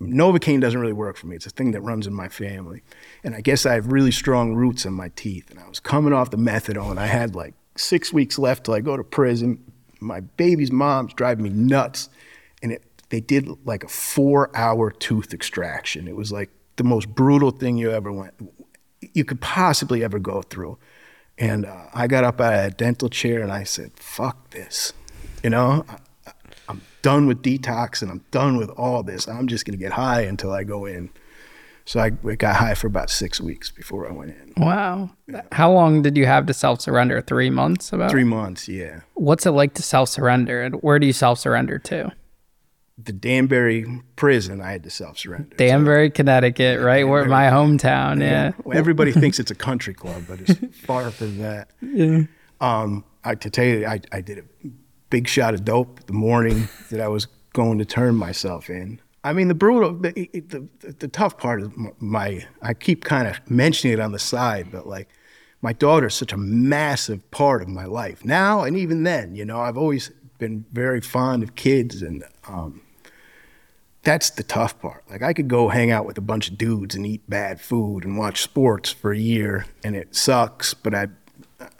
Novocaine doesn't really work for me. It's a thing that runs in my family. And I guess I have really strong roots in my teeth. And I was coming off the methadone, and I had like 6 weeks left till I go to prison. My baby's mom's driving me nuts. And they did like a 4-hour tooth extraction. It was like the most brutal thing you could possibly ever go through. And I got up out of that dental chair and I said, fuck this, you know? I'm done with detox and I'm done with all this. I'm just going to get high until I go in. So I got high for about 6 weeks before I went in. Wow. Yeah. How long did you have to self-surrender? 3 months about? 3 months, yeah. What's it like to self-surrender, and where do you self-surrender to? The Danbury prison, I had to self-surrender. Danbury, Connecticut, right? Danbury. Where my hometown, yeah. Well, everybody thinks it's a country club, but it's far from that. Yeah. To tell you, I did a big shot of dope the morning that I was going to turn myself in. I mean, the tough part is I keep kind of mentioning it on the side, but like my daughter's such a massive part of my life now. And even then, you know, I've always been very fond of kids, and that's the tough part. Like I could go hang out with a bunch of dudes and eat bad food and watch sports for a year, and it sucks, but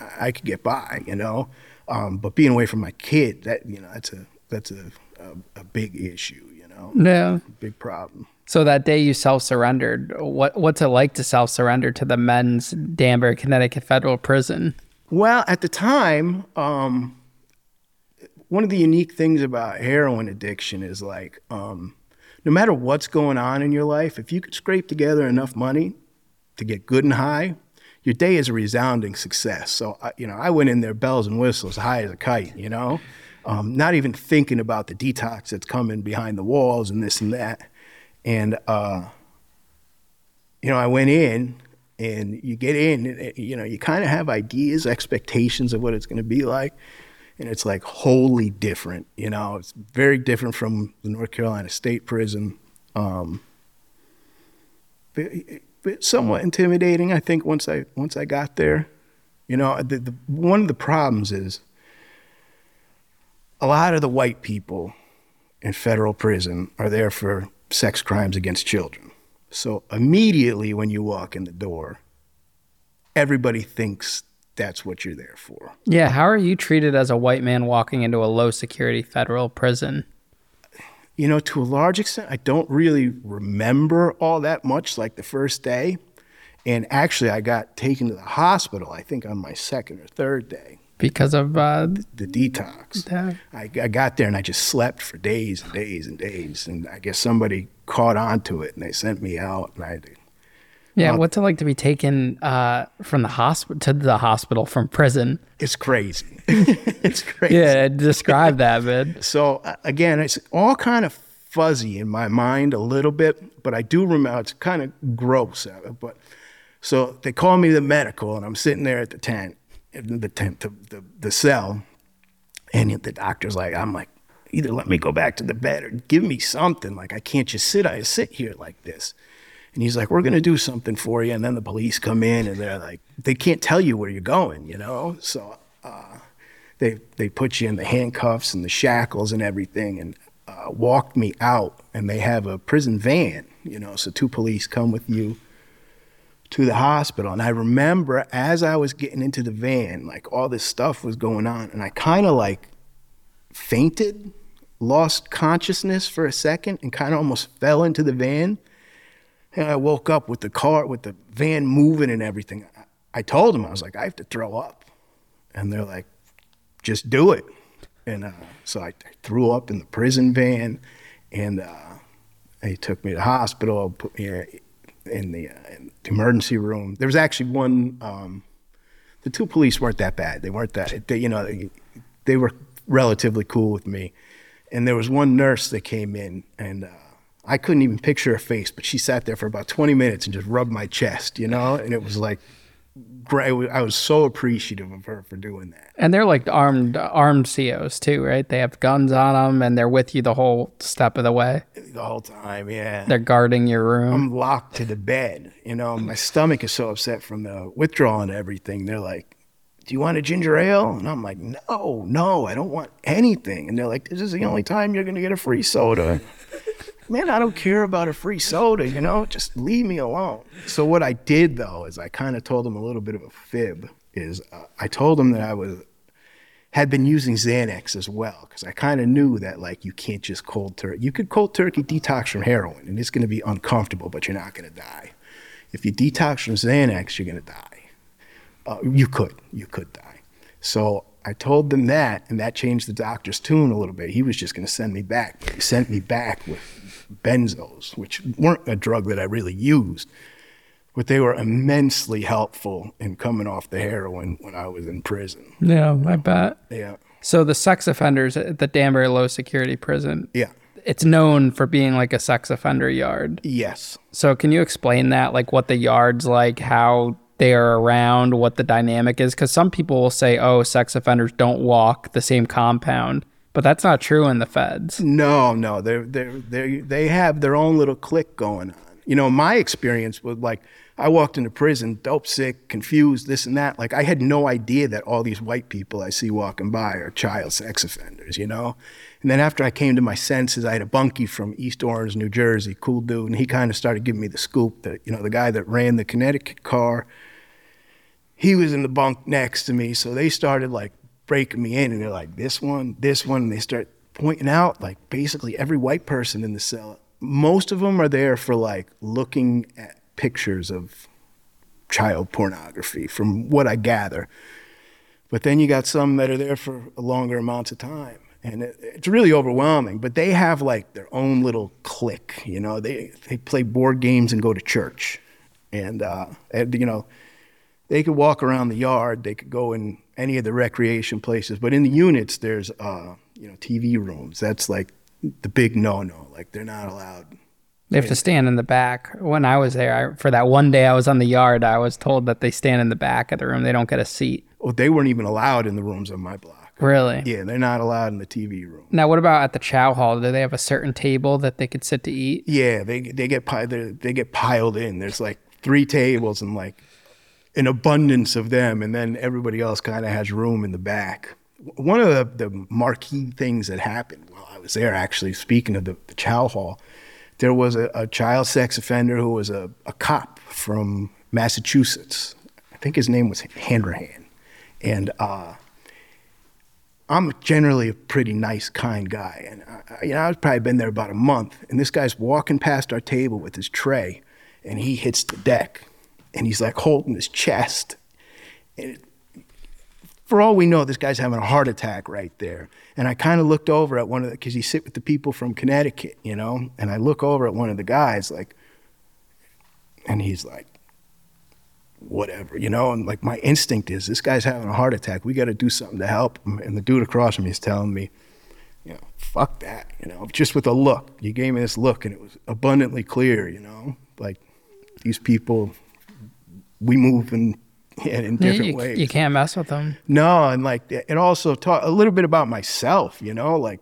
I could get by, you know? But being away from my kid, that, you know, that's a big issue, you know. Yeah, big problem. So that day you self-surrendered. What's it like to self-surrender to the men's Danbury, Connecticut Federal Prison? Well, at the time, one of the unique things about heroin addiction is like, no matter what's going on in your life, if you could scrape together enough money to get good and high, your day is a resounding success. So, you know, I went in there bells and whistles, high as a kite, you know, not even thinking about the detox that's coming behind the walls and this and that. And, you know, I went in, and you get in, and, you know, you kind of have ideas, expectations of what it's going to be like. And it's like wholly different, you know, it's very different from the North Carolina State Prison. Somewhat intimidating, I think, once I got there. You know, one of the problems is a lot of the white people in federal prison are there for sex crimes against children. So immediately when you walk in the door, everybody thinks that's what you're there for. Yeah, how are you treated as a white man walking into a low-security federal prison? You know, to a large extent, I don't really remember all that much, like the first day. And actually, I got taken to the hospital, I think, on my second or third day. Because of? The detox. I got there and I just slept for days and days and days. And I guess somebody caught on to it and they sent me out. And yeah, what's it like to be taken to the hospital from prison? It's crazy. It's crazy. Yeah, describe that, man. So again, it's all kind of fuzzy in my mind a little bit, but I do remember, it's kind of gross. But so they call me the medical, and I'm sitting there at the cell, and the doctor's like, I'm like, either let me go back to the bed or give me something. Like, I can't just sit here like this. And he's like, we're going to do something for you. And then the police come in, and they're like, they can't tell you where you're going, you know? So they put you in the handcuffs and the shackles and everything, and walked me out. And they have a prison van, you know, so two police come with you to the hospital. And I remember as I was getting into the van, like, all this stuff was going on, and I kind of like fainted, lost consciousness for a second, and kind of almost fell into the van. And I woke up with the van moving and everything. I told them, I was like, I have to throw up. And they're like, just do it. And so I threw up in the prison van, and they took me to the hospital, put me in the emergency room. There was actually one, the two police weren't that bad. They weren't that, they were relatively cool with me. And there was one nurse that came in, and I couldn't even picture her face, but she sat there for about 20 minutes and just rubbed my chest, you know? And it was like, I was so appreciative of her for doing that. And they're like armed COs too, right? They have guns on them, and they're with you the whole step of the way. The whole time, yeah. They're guarding your room. I'm locked to the bed, you know? My stomach is so upset from the withdrawal and everything. They're like, do you want a ginger ale? And I'm like, no, I don't want anything. And they're like, this is the only time you're going to get a free soda. Man, I don't care about a free soda, you know? Just leave me alone. So what I did, though, is I kind of told them a little bit of a fib. I told them that I had been using Xanax as well, because I kind of knew that, like, you can't just cold turkey. You could cold turkey detox from heroin, and it's going to be uncomfortable, but you're not going to die. If you detox from Xanax, you're going to die. You could die. So I told them that, and that changed the doctor's tune a little bit. He was just going to send me back. But he sent me back with benzos, which weren't a drug that I really used, but they were immensely helpful in coming off the heroin when I was in prison. Yeah, I bet. Yeah. So the sex offenders at the Danbury Low Security Prison, yeah, it's known for being like a sex offender yard. Yes. So can you explain that, like what the yard's like, how they are around, what the dynamic is? Because some people will say, oh, sex offenders don't walk the same compound. But that's not true in the feds. No, they have their own little clique going on. You know, my experience was like, I walked into prison, dope sick, confused, this and that. Like, I had no idea that all these white people I see walking by are child sex offenders, you know? And then after I came to my senses, I had a bunkie from East Orange, New Jersey, cool dude, and he kind of started giving me the scoop that, you know, the guy that ran the Connecticut car, he was in the bunk next to me, so they started, like, breaking me in, and they're like, this one, and they start pointing out, like, basically every white person in the cell. Most of them are there for, like, looking at pictures of child pornography, from what I gather. But then you got some that are there for longer amounts of time, and it's really overwhelming. But they have, like, their own little clique, you know. They play board games and go to church, and you know, they could walk around the yard, they could go in any of the recreation places, but in the units, there's, you know, TV rooms. That's like the big no-no, like they're not allowed. They have to stand in the back. When I was there, for that one day I was on the yard, I was told that they stand in the back of the room, they don't get a seat. Oh, they weren't even allowed in the rooms on my block. Really? Yeah, they're not allowed in the TV room. Now, what about at the chow hall? Do they have a certain table that they could sit to eat? Yeah, they get piled in. There's like three tables and like an abundance of them, and then everybody else kind of has room in the back. One of the marquee things that happened while I was there, actually, speaking of the chow hall, there was a child sex offender who was a cop from Massachusetts. I think his name was Handrahan. And I'm generally a pretty nice, kind guy. And I've probably been there about a month, and this guy's walking past our table with his tray, and he hits the deck. And he's like holding his chest. And for all we know, this guy's having a heart attack right there. And I kind of looked over at because he sit with the people from Connecticut, you know? And I look over at one of the guys, like, and he's like, whatever, you know? And like, my instinct is, this guy's having a heart attack. We got to do something to help him. And the dude across from me is telling me, you know, fuck that, you know? Just with a look. You gave me this look, and it was abundantly clear, you know? Like, these people... we move in different ways. You can't mess with them. No, and like it also taught a little bit about myself, you know, like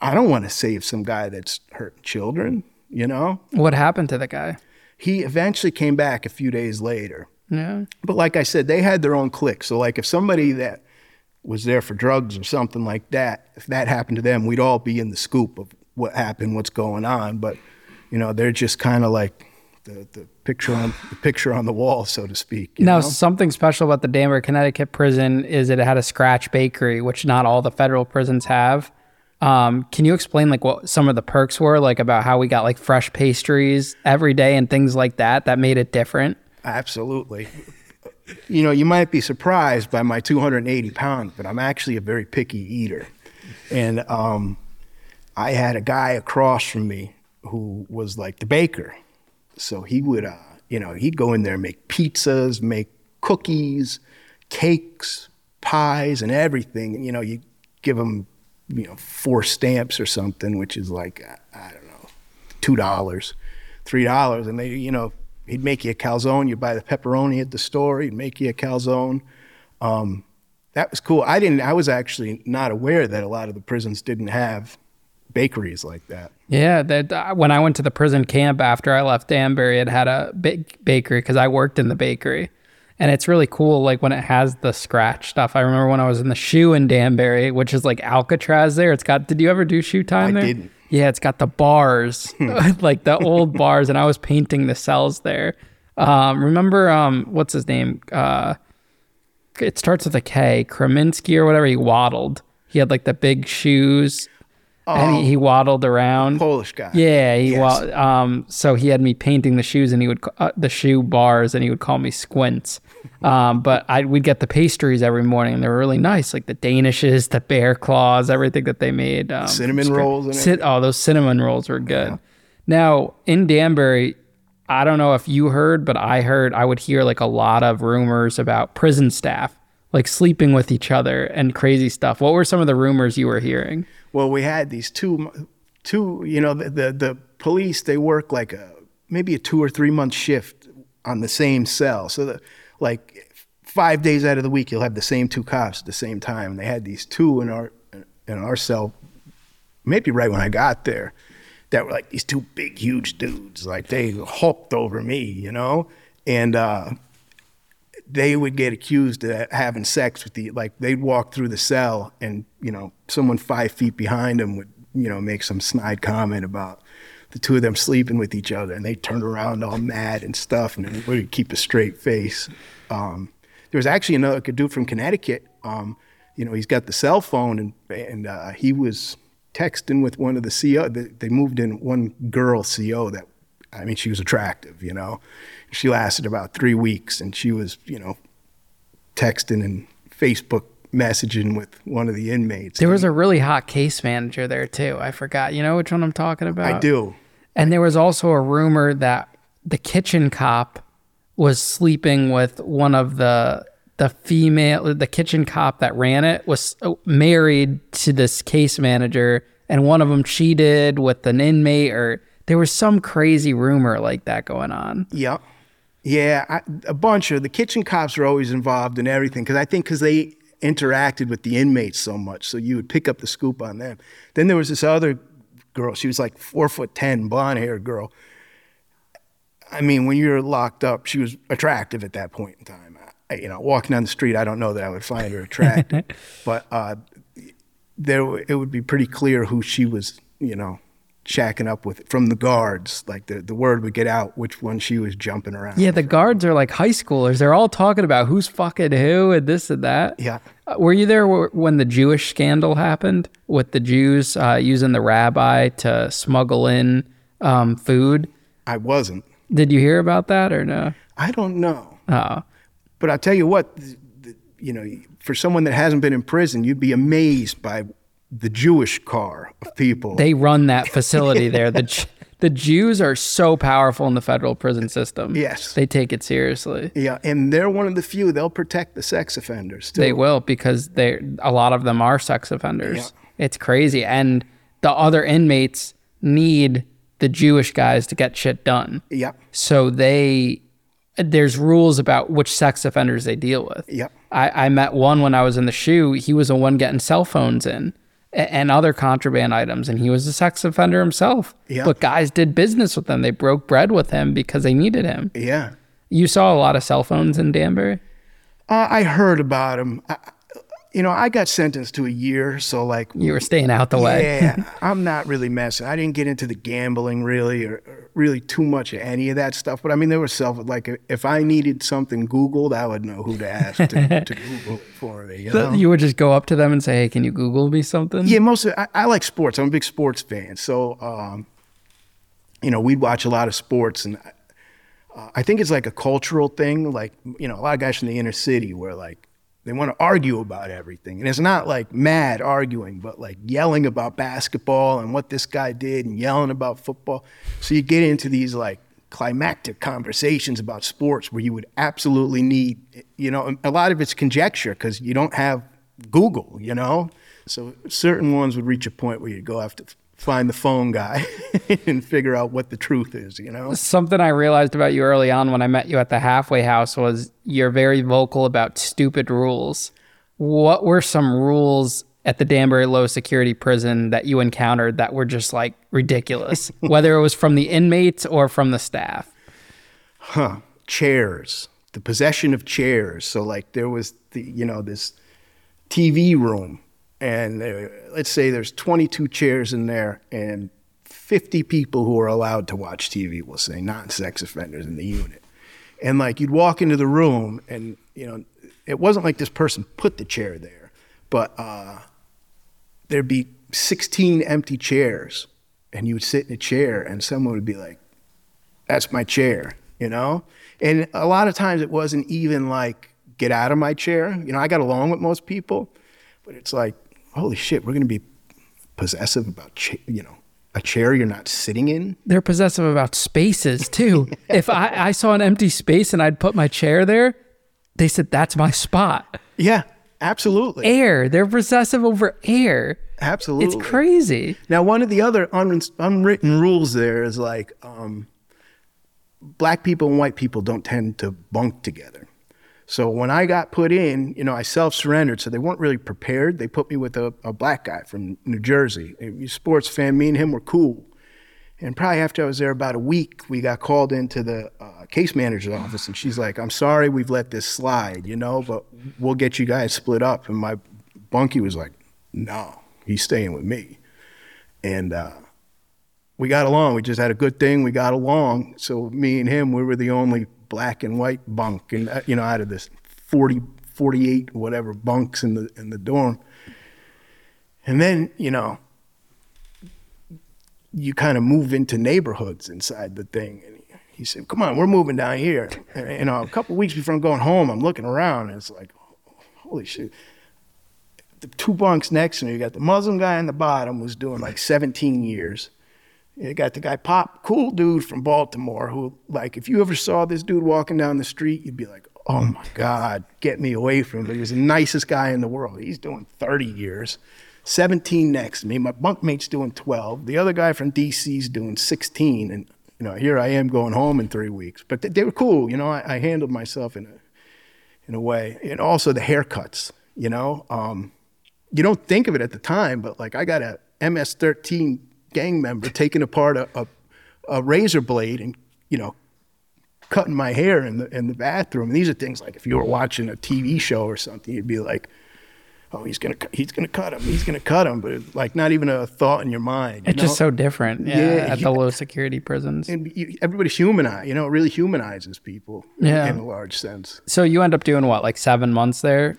I don't want to save some guy that's hurting children, you know? What happened to the guy? He eventually came back a few days later. Yeah. But like I said, they had their own clique. So like if somebody that was there for drugs or something like that, if that happened to them, we'd all be in the scoop of what happened, what's going on. But, you know, they're just kind of like, the picture on the wall, so to speak. Now, something special about the Danbury, Connecticut prison is that it had a scratch bakery, which not all the federal prisons have. Can you explain like what some of the perks were, like about how we got like fresh pastries every day and things like that that made it different? Absolutely. You know, you might be surprised by my 280 pounds, but I'm actually a very picky eater. And I had a guy across from me who was like the baker. So he would, you know, he'd go in there and make pizzas, make cookies, cakes, pies, and everything. And, you know, you give him, you know, 4 stamps or something, which is like, I don't know, $2, $3. And they, you know, he'd make you a calzone. You'd buy the pepperoni at the store. He'd make you a calzone. That was cool. I was actually not aware that a lot of the prisons didn't have bakeries like that. Yeah, when I went to the prison camp after I left Danbury, it had a big bakery because I worked in the bakery. And it's really cool, like when it has the scratch stuff. I remember when I was in the shoe in Danbury, which is like Alcatraz there. It's got, did you ever do shoe time there? I didn't. Yeah, it's got the bars, like the old bars. And I was painting the cells there. Remember, what's his name? It starts with a K, Kraminsky or whatever. He waddled. He had like the big shoes. Oh, and he waddled around. Polish guy. Yeah, yes. So he had me painting the shoes, and he would the shoe bars, and he would call me Squints. But we'd get the pastries every morning, and they were really nice, like the Danishes, the bear claws, everything that they made. Cinnamon rolls. Those cinnamon rolls were good. Yeah. Now in Danbury, I don't know if you heard, but I would hear like a lot of rumors about prison staff like sleeping with each other and crazy stuff. What were some of the rumors you were hearing? Well, we had these two. You know, the police, they work like maybe a 2 or 3 month shift on the same cell. So like 5 days out of the week, you'll have the same 2 cops at the same time. And they had these 2 in our cell, maybe right when I got there, that were like these 2 big, huge dudes. Like they hulked over me, you know, and they would get accused of having sex with they'd walk through the cell and, you know, someone 5 feet behind them would, you know, make some snide comment about the 2 of them sleeping with each other, and they turned around all mad and stuff, and they would keep a straight face. There was actually another dude from Connecticut, you know, he's got the cell phone, and he was texting with one of the CO. They moved in one girl CO that, I mean, she was attractive, you know. She lasted about 3 weeks, and she was, you know, texting and Facebook messaging with one of the inmates. There was a really hot case manager there, too. I forgot. You know which one I'm talking about? I do. And there was also a rumor that the kitchen cop was sleeping with one of the female, the kitchen cop that ran it was married to this case manager, and one of them cheated with an inmate, or there was some crazy rumor like that going on. Yep. Yeah, a bunch of the kitchen cops are always involved in everything because I think because they interacted with the inmates so much, so you would pick up the scoop on them. Then there was this other girl. She was like 4'10", blonde-haired girl. I mean, when you're locked up, she was attractive at that point in time. Walking down the street, I don't know that I would find her attractive, but it would be pretty clear who she was, shacking up with it, from the guards. Like the word would get out which one she was jumping around. Yeah, the guards are like high schoolers. They're all talking about who's fucking who and this and that. Yeah. Were you there when the Jewish scandal happened with the Jews using the rabbi to smuggle in food? I wasn't. Did you hear about that or no? I don't know. Oh. But I'll tell you what, for someone that hasn't been in prison, you'd be amazed by the Jewish car of people. They run that facility there. The Jews are so powerful in the federal prison system. Yes. They take it seriously. Yeah, and they're one of the few. They'll protect the sex offenders, too. They will, because a lot of them are sex offenders. Yeah. It's crazy. And the other inmates need the Jewish guys to get shit done. Yeah. So there's rules about which sex offenders they deal with. Yeah. I met one when I was in the SHU. He was the one getting cell phones in and other contraband items, and he was a sex offender himself. Yeah. But guys did business with him. They broke bread with him because they needed him. Yeah. You saw a lot of cell phones in Danbury? I heard about him. I got sentenced to a year, so like... You were staying out the way. Yeah, I'm not really messing. I didn't get into the gambling really, or really too much of any of that stuff. But I mean, there was if I needed something Googled, I would know who to ask to Google for me. You would just go up to them and say, hey, can you Google me something? Yeah, mostly. I like sports. I'm a big sports fan. So, we'd watch a lot of sports, and I think it's like a cultural thing. Like, a lot of guys from the inner city were like, they want to argue about everything. And it's not like mad arguing, but like yelling about basketball and what this guy did and yelling about football. So you get into these like climactic conversations about sports where you would absolutely need, a lot of it's conjecture because you don't have Google, So certain ones would reach a point where you'd go have to find the phone guy and figure out what the truth is, Something I realized about you early on when I met you at the halfway house was you're very vocal about stupid rules. What were some rules at the Danbury Low Security Prison that you encountered that were just like ridiculous, whether it was from the inmates or from the staff? Chairs, the possession of chairs. So like there was this TV room. And let's say there's 22 chairs in there and 50 people who are allowed to watch TV, we'll say, non-sex offenders in the unit. And like you'd walk into the room and, it wasn't like this person put the chair there, but there'd be 16 empty chairs and you would sit in a chair and someone would be like, that's my chair, And a lot of times it wasn't even like, get out of my chair. I got along with most people, but it's like, holy shit, we're going to be possessive about, a chair you're not sitting in. They're possessive about spaces too. If I saw an empty space and I'd put my chair there, they said, that's my spot. Yeah, absolutely. Air. They're possessive over air. Absolutely. It's crazy. Now, one of the other unwritten rules there is like, black people and white people don't tend to bunk together. So when I got put in, I self-surrendered, so they weren't really prepared. They put me with a black guy from New Jersey. He was a sports fan. Me and him were cool. And probably after I was there about a week, we got called into the case manager's office, and she's like, I'm sorry we've let this slide, but we'll get you guys split up. And my bunkie was like, no, he's staying with me. And we got along. We just had a good thing. We got along. So me and him, we were the only black and white bunk, and out of this 40, 48, whatever bunks in the dorm. And then, you kind of move into neighborhoods inside the thing. And he said, come on, we're moving down here. And, a couple of weeks before I'm going home, I'm looking around, and it's like, holy shit. The two bunks next to me, you got the Muslim guy on the bottom who's doing like 17 years. You got the guy Pop, cool dude from Baltimore, who, like, if you ever saw this dude walking down the street, you'd be like, oh my God, get me away from him. But he was the nicest guy in the world. He's doing 30 years, 17 next to me. My bunkmate's doing 12. The other guy from DC's doing 16. And, here I am going home in 3 weeks. But they were cool. I handled myself in a way. And also the haircuts. you know? You don't think of it at the time, but like I got a MS-13 gang member taking apart a razor blade and, you know, cutting my hair in the bathroom. And these are things like if you were watching a TV show or something, you'd be like, oh, he's gonna cut him, but like not even a thought in your mind. You know? Just so different, at the low security prisons. And everybody's humanized, you know, it really humanizes people in a large sense. So you end up doing what, like 7 months there?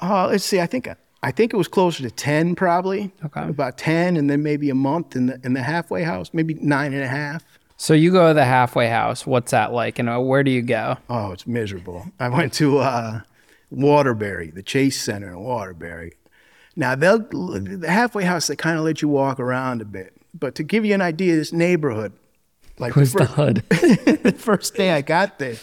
Let's see, I think it was closer to 10 probably. Okay. About 10 and then maybe a month in the halfway house, maybe 9.5. So you go to the halfway house, what's that like? And where do you go? Oh, it's miserable. I went to Waterbury, the Chase Center in Waterbury. Now, the halfway house, they kind of let you walk around a bit. But to give you an idea of this neighborhood, like the hood. The first day I got there,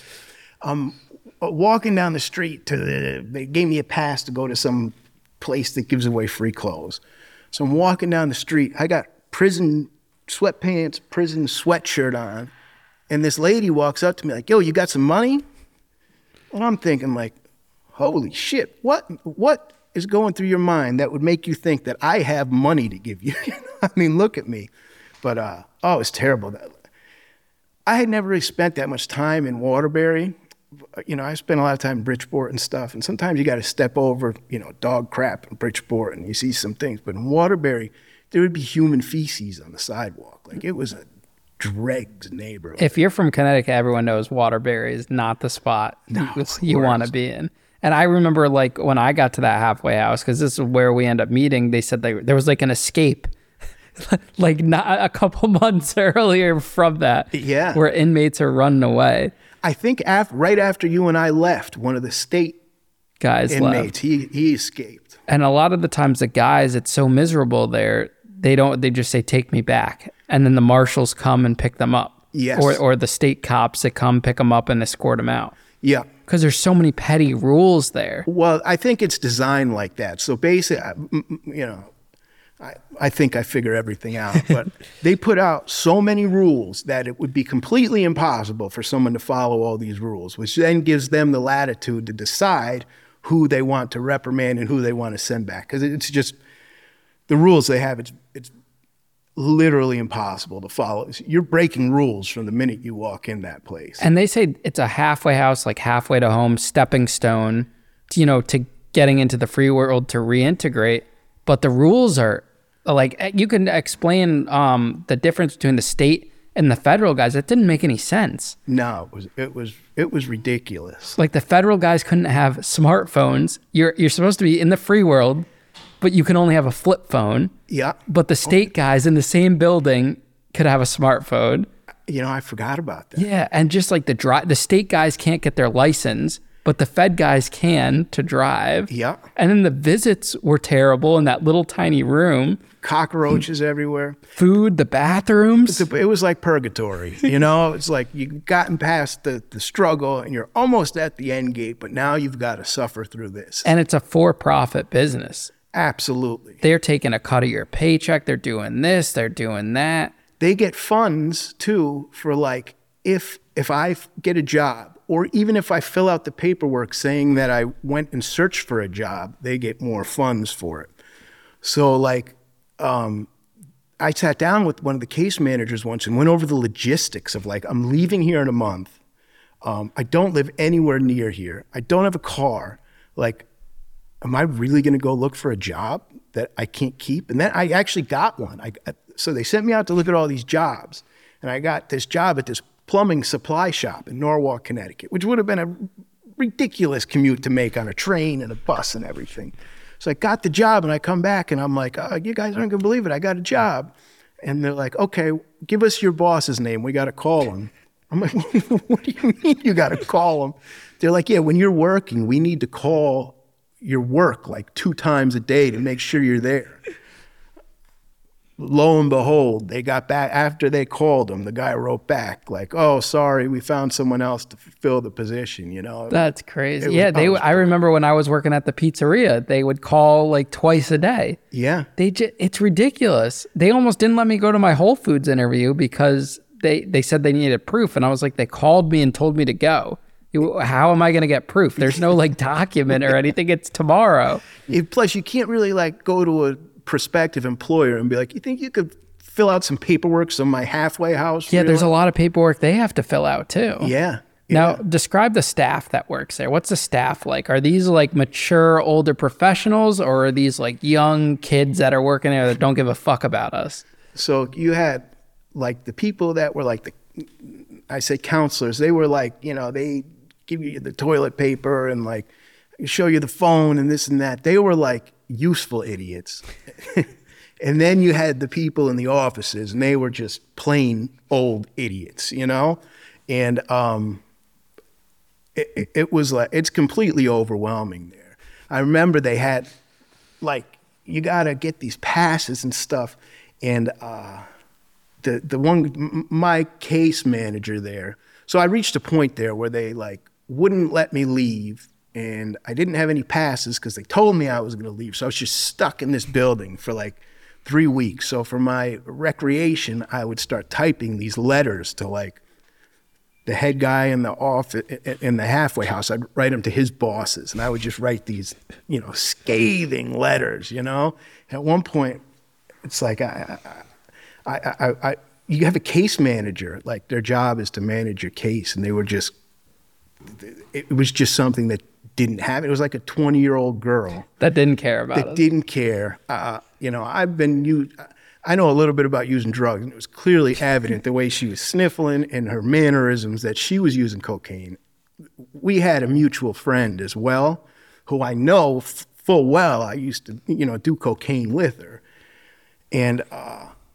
walking down the street they gave me a pass to go to some place that gives away free clothes. So I'm walking down the street. I got prison sweatpants, prison sweatshirt on. And this lady walks up to me like, yo, you got some money? And I'm thinking like, holy shit, what is going through your mind that would make you think that I have money to give you? I mean, look at me. But, it's terrible. I had never really spent that much time in Waterbury. You know, I spent a lot of time in Bridgeport and stuff, and sometimes you got to step over, you know, dog crap in Bridgeport, and you see some things. But in Waterbury, there would be human feces on the sidewalk. Like, it was a dregs neighborhood. If you're from Connecticut, everyone knows Waterbury is not the spot you want to be in. And I remember, like, when I got to that halfway house, because this is where we end up meeting, they said there was, like, an escape, like, not a couple months earlier from that, where inmates are running away. I think right after you and I left, one of the state guys inmates left. He escaped. And a lot of the times the guys, it's so miserable there, they just say, take me back. And then the marshals come and pick them up. Yes. Or the state cops that come pick them up and escort them out. Yeah. Because there's so many petty rules there. Well, I think it's designed like that. So basically, you know, I think I figure everything out. But they put out so many rules that it would be completely impossible for someone to follow all these rules, which then gives them the latitude to decide who they want to reprimand and who they want to send back. Because it's just the rules they have, it's literally impossible to follow. You're breaking rules from the minute you walk in that place. And they say it's a halfway house, like halfway to home, stepping stone, you know, to getting into the free world to reintegrate. But the rules are like, you can explain the difference between the state and the federal guys. That didn't make any sense. No, it was ridiculous. Like, the federal guys couldn't have smartphones. You're supposed to be in the free world, but you can only have a flip phone. Yeah. But the state guys in the same building could have a smartphone. You know, I forgot about that. Yeah, and just like the state guys can't get their license, but the fed guys can to drive. Yeah. And then the visits were terrible in that little tiny room. Cockroaches everywhere. Food, the bathrooms. It was like purgatory, you know? It's like you've gotten past the struggle and you're almost at the end gate, but now you've got to suffer through this. And it's a for-profit business. Absolutely. They're taking a cut of your paycheck. They're doing this. They're doing that. They get funds, too, for like, if I get a job, or even if I fill out the paperwork saying that I went and searched for a job, they get more funds for it. So, like, I sat down with one of the case managers once and went over the logistics of, like, I'm leaving here in a month. I don't live anywhere near here. I don't have a car. Like, am I really going to go look for a job that I can't keep? And then I actually got one. So they sent me out to look at all these jobs. And I got this job at this plumbing supply shop in Norwalk, Connecticut, which would have been a ridiculous commute to make on a train and a bus and everything. So I got the job and I come back and I'm like, oh, you guys aren't going to believe it. I got a job. And they're like, okay, give us your boss's name. We got to call him. I'm like, what do you mean you got to call him? They're like, yeah, when you're working, we need to call your work like 2 times a day to make sure you're there. Lo and behold, they got back after they called him. The guy wrote back like, "Oh, sorry, we found someone else to fill the position." You know, that's crazy. Yeah, I remember when I was working at the pizzeria, they would call like twice a day. Yeah, it's ridiculous. They almost didn't let me go to my Whole Foods interview because they said they needed proof, and I was like, they called me and told me to go. How am I going to get proof? There's no like document or anything. It's tomorrow. Plus, you can't really like go to a prospective employer and be like, you think you could fill out some paperwork, some my halfway house? Yeah, there's a lot of paperwork they have to fill out too. Yeah. Now, describe the staff that works there. What's the staff like? Are these like mature, older professionals, or are these like young kids that are working there that don't give a fuck about us? So you had like the people that were like I say counselors. They were like, you know, they give you the toilet paper and like show you the phone and this and that. They were like useful idiots. And then you had the people in the offices, and they were just plain old idiots, you know? And it was like, it's completely overwhelming there. I remember they had like, you got to get these passes and stuff. And the one, my case manager there. So I reached a point there where they like wouldn't let me leave. And I didn't have any passes because they told me I was going to leave. So I was just stuck in this building for like 3 weeks. So for my recreation, I would start typing these letters to like the head guy in the office, in the halfway house. I'd write them to his bosses, and I would just write these, you know, scathing letters, you know? At one point, it's like, you have a case manager, like their job is to manage your case, and they were just, it was just something that didn't happen. It was like a 20-year-old girl. That didn't care about it. That didn't care. You know, I know a little bit about using drugs, and it was clearly evident the way she was sniffling and her mannerisms that she was using cocaine. We had a mutual friend as well, who I know full well I used to, you know, do cocaine with her. And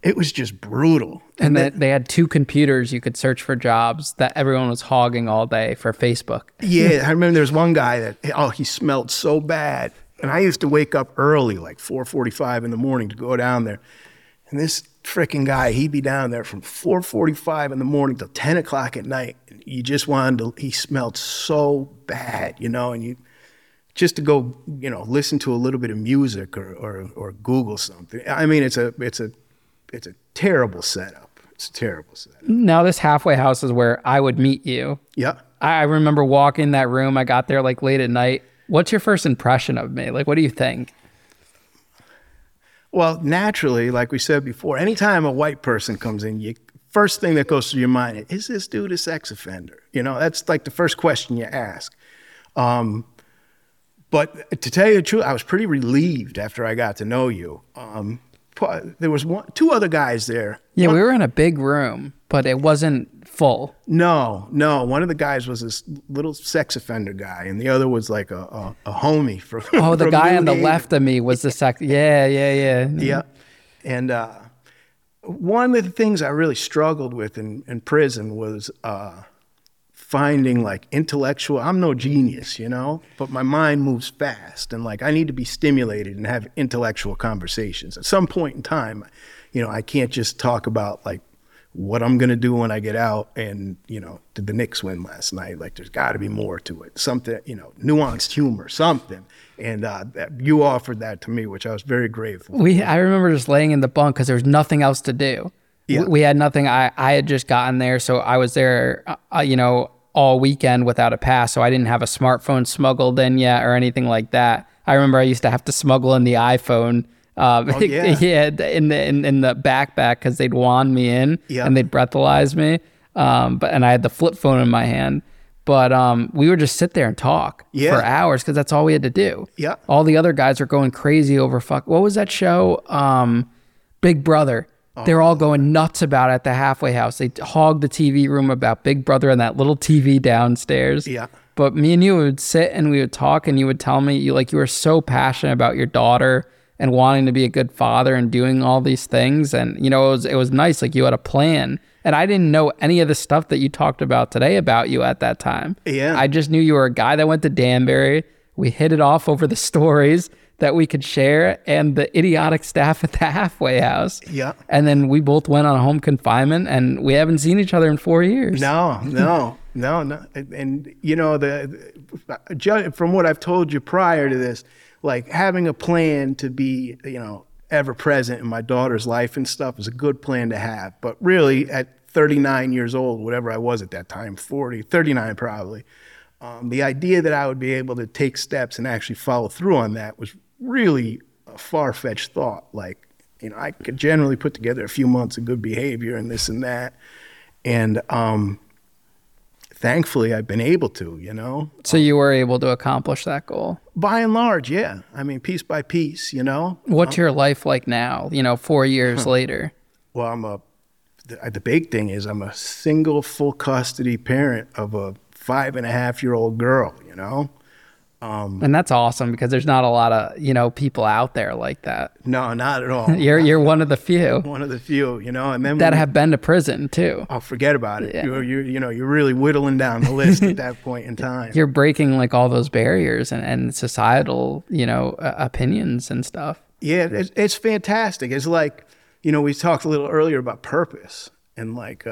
it was just brutal. And that they had two computers you could search for jobs that everyone was hogging all day for Facebook. Yeah, I remember there was one guy that, oh, he smelled so bad. And I used to wake up early, like 4:45 in the morning to go down there. And this frickin' guy, he'd be down there from 4:45 in the morning till 10 o'clock at night. You just wanted to, he smelled so bad, you know, and you just to go, you know, listen to a little bit of music or Google something. I mean, it's a terrible setup. It's a terrible setup. Now this halfway house is where I would meet you. Yeah. I remember walking that room. I got there like late at night. What's your first impression of me? Like, what do you think? Well, naturally, like we said before, anytime a white person comes in, first thing that goes through your mind is this dude a sex offender? You know, that's like the first question you ask. But to tell you the truth, I was pretty relieved after I got to know you. There was two other guys there. Yeah, we were in a big room, but it wasn't full. No. One of the guys was this little sex offender guy, and the other was like a homie from. Oh, the guy on the left of me was the sex. Yeah. And one of the things I really struggled with in prison was finding like intellectual. I'm no genius, you know, but my mind moves fast, and like I need to be stimulated and have intellectual conversations. At some point in time, you know, I can't just talk about like what I'm gonna do when I get out and, you know, did the Knicks win last night? Like, there's gotta be more to it. Something, you know, nuanced humor, something. And you offered that to me, which I was very grateful for. I remember just laying in the bunk because there was nothing else to do. Yeah. We had nothing. I had just gotten there, so I was there, you know, all weekend without a pass, so I didn't have a smartphone smuggled in yet or anything like that. I remember I used to have to smuggle in the iPhone in the backpack because they'd wand me in and they'd breathalyze me. And I had the flip phone in my hand. But we would just sit there and talk for hours because that's all we had to do. Yeah. All the other guys were going crazy over what was that show? Big Brother. They're all going nuts about it at the halfway house. They hogged the TV room about Big Brother and that little TV downstairs. Yeah. But me and you would sit and we would talk, and you would tell me you were so passionate about your daughter and wanting to be a good father and doing all these things. And, you know, it was nice. Like, you had a plan. And I didn't know any of the stuff that you talked about today about you at that time. Yeah. I just knew you were a guy that went to Danbury. We hit it off over the stories that we could share and the idiotic staff at the halfway house. Yeah. And then we both went on home confinement, and we haven't seen each other in 4 years. No. And you know, from what I've told you prior to this, like having a plan to be, you know, ever present in my daughter's life and stuff is a good plan to have. But really at 39 years old, whatever I was at that time, 40, 39 probably, The idea that I would be able to take steps and actually follow through on that was really a far-fetched thought. Like, you know, I could generally put together a few months of good behavior and this and that. And thankfully, I've been able to, you know. So you were able to accomplish that goal? By and large, yeah. I mean, piece by piece, you know. What's your life like now, you know, 4 years later? Well, the big thing is I'm a single full custody parent of a 5.5-year-old girl, you know? And that's awesome because there's not a lot of, you know, people out there like that. No, not at all. You're one of the few. One of the few, you know, and then that have been to prison too. Oh, forget about it. Yeah. You're really whittling down the list at that point in time. You're breaking like all those barriers and societal, you know, opinions and stuff. Yeah, it's fantastic. It's like, you know, we talked a little earlier about purpose and like,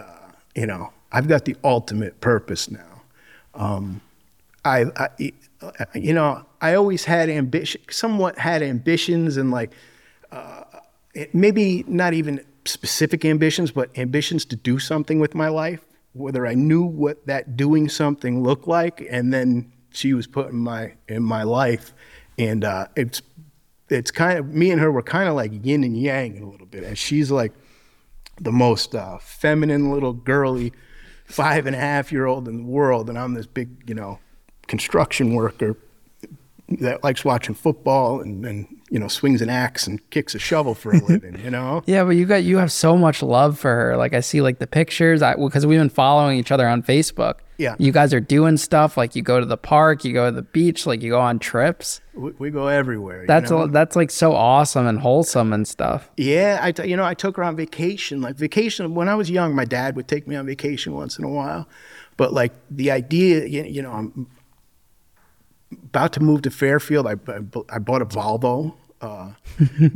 you know, I've got the ultimate purpose now. I always had ambition, somewhat had ambitions and like, maybe not even specific ambitions, but ambitions to do something with my life, whether I knew what that doing something looked like. And then she was put in my life. And it's kind of, me and her were kind of like yin and yang a little bit. And she's like the most feminine little girly 5.5-year-old in the world, and I'm this big, you know, construction worker that likes watching football and you know, swings an axe and kicks a shovel for a living, you know? Yeah, but you have so much love for her. Like I see like the pictures, because we've been following each other on Facebook. Yeah. You guys are doing stuff, like you go to the park, you go to the beach, like you go on trips. We go everywhere. That's, you know? That's like so awesome and wholesome and stuff. Yeah, I took her on vacation. Like vacation, when I was young, my dad would take me on vacation once in a while. But like the idea, you know, I'm about to move to Fairfield. I bought a Volvo.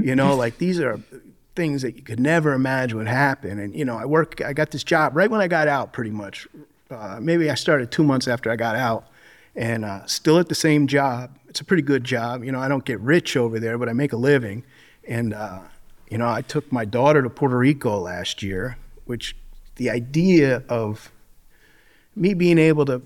You know, like these are things that you could never imagine would happen. And, you know, I got this job right when I got out pretty much. Maybe I started 2 months after I got out and still at the same job. It's a pretty good job. You know, I don't get rich over there, but I make a living. And, you know, I took my daughter to Puerto Rico last year, which the idea of me being able to,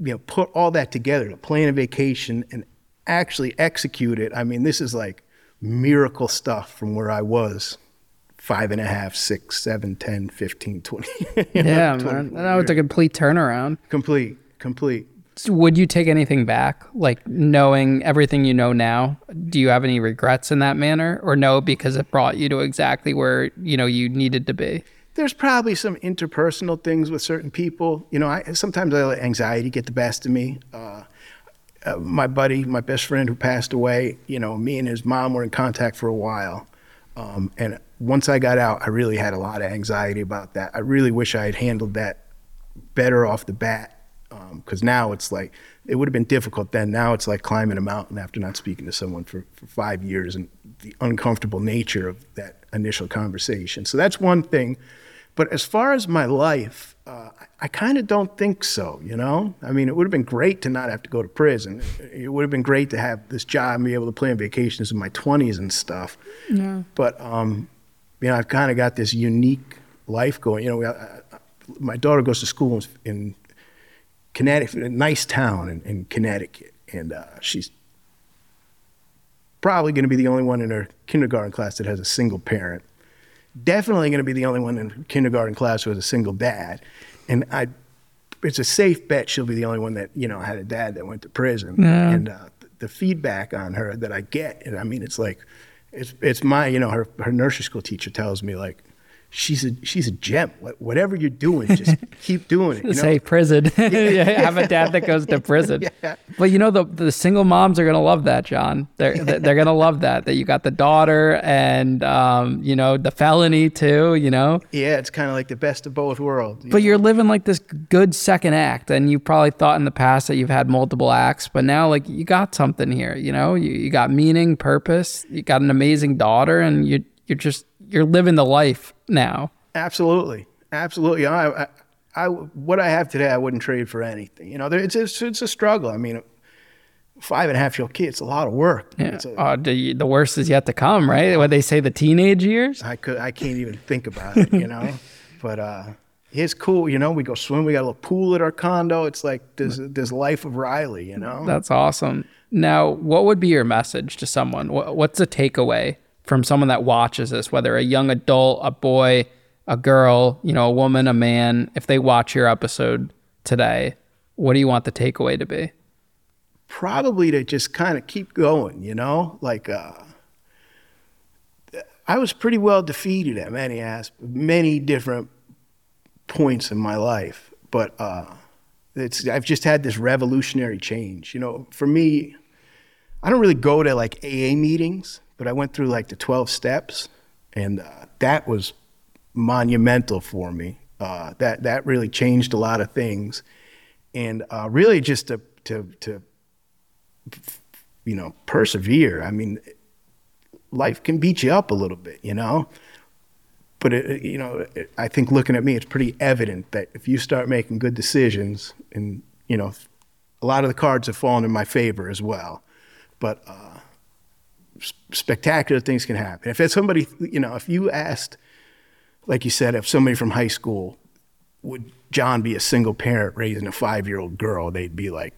you know, put all that together to plan a vacation and actually execute it. I mean, this is like miracle stuff from where I was 5.5, 6, 7, 10, 15, 20. Yeah, 20, man. Now it's a complete turnaround. Complete. So would you take anything back? Like knowing everything you know now, do you have any regrets in that manner? Or no, because it brought you to exactly where, you know, you needed to be? There's probably some interpersonal things with certain people. You know, sometimes I let anxiety get the best of me. My buddy, my best friend who passed away, you know, me and his mom were in contact for a while. And once I got out, I really had a lot of anxiety about that. I really wish I had handled that better off the bat, because now it's like, it would have been difficult then. Now it's like climbing a mountain after not speaking to someone for 5 years and the uncomfortable nature of that initial conversation. So that's one thing. But as far as my life, I kind of don't think so, you know? I mean, it would have been great to not have to go to prison. It would have been great to have this job and be able to play on vacations in my 20s and stuff. Yeah. But, you know, I've kind of got this unique life going. You know, my daughter goes to school in Connecticut, a nice town in Connecticut, and she's probably going to be the only one in her kindergarten class that has a single parent. Definitely going to be the only one in kindergarten class who has a single dad. And it's a safe bet she'll be the only one that, you know, had a dad that went to prison. Yeah. And the feedback on her that I get, and I mean, it's like, it's my, you know, her nursery school teacher tells me, like, she's a gem. Whatever you're doing, just keep doing it. You know? Say prison. Yeah, have a dad that goes to prison. Yeah. But you know, the single moms are gonna love that, John. They're gonna love that you got the daughter and you know, the felony too. You know. Yeah, it's kind of like the best of both worlds. But you're living like this good second act, and you probably thought in the past that you've had multiple acts, but now like you got something here. You know, you got meaning, purpose. You got an amazing daughter, and you're living the life now. Absolutely. I what I have today, I wouldn't trade for anything. You know, it's a struggle. I mean, 5.5-year-old kid, it's a lot of work. Yeah. The worst is yet to come, right? What they say, the teenage years. I can't even think about it. You know, but it's cool, you know, we go swim, we got a little pool at our condo. It's like this life of Riley, you know? That's awesome. Now, what would be your message to someone? What's the takeaway from someone that watches this, whether a young adult, a boy, a girl, you know, a woman, a man, if they watch your episode today, what do you want the takeaway to be? Probably to just kind of keep going, you know, like, I was pretty well defeated at many different points in my life, but I've just had this revolutionary change. You know, for me, I don't really go to like AA meetings, but I went through like the 12 steps, and that was monumental for me. That really changed a lot of things, and really just to you know, persevere. I mean, life can beat you up a little bit, you know? But, I think looking at me, it's pretty evident that if you start making good decisions, and, you know, a lot of the cards have fallen in my favor as well, but spectacular things can happen. If it's somebody, you know, if you asked, like you said, if somebody from high school, would John be a single parent raising a 5-year-old girl, they'd be like,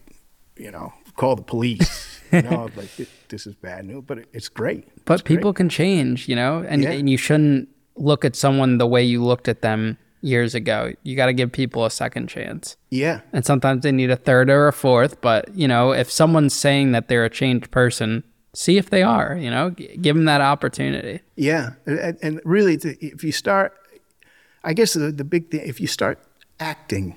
you know, call the police. You know, like this is bad news, but it's great. But people can change, you know, and you shouldn't look at someone the way you looked at them years ago. You got to give people a second chance. Yeah. And sometimes they need a third or a fourth, but, you know, if someone's saying that they're a changed person, see if they are, you know, give them that opportunity. Yeah. And really, if you start, I guess the big thing, if you start acting,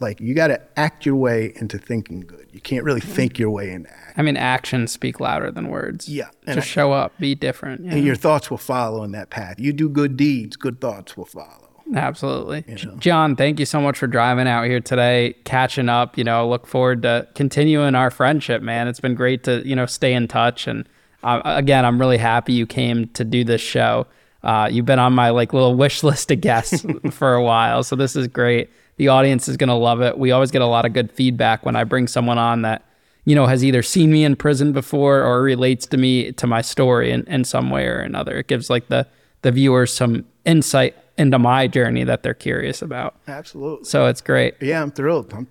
like, you got to act your way into thinking good. You can't really think your way into act. I mean, actions speak louder than words. Yeah. Just show up, be different. And your thoughts will follow in that path. You do good deeds, good thoughts will follow. Absolutely. You know? John, thank you so much for driving out here today, catching up. You know, look forward to continuing our friendship, man. It's been great to, you know, stay in touch. And again, I'm really happy you came to do this show. You've been on my like little wish list of guests for a while. So this is great. The audience is going to love it. We always get a lot of good feedback when I bring someone on that, you know, has either seen me in prison before or relates to me, to my story in some way or another. It gives like the viewers some insight into my journey that they're curious about. Absolutely. So it's great. Yeah, I'm thrilled. And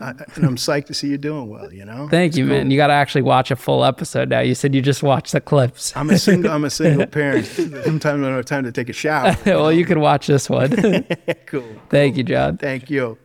I'm psyched to see you doing well, you know? Thank you, man. You got to actually watch a full episode now. You said you just watched the clips. I'm a single parent. Sometimes I don't have time to take a shower. Well, you can watch this one. Cool. Thank you, John. Thank you.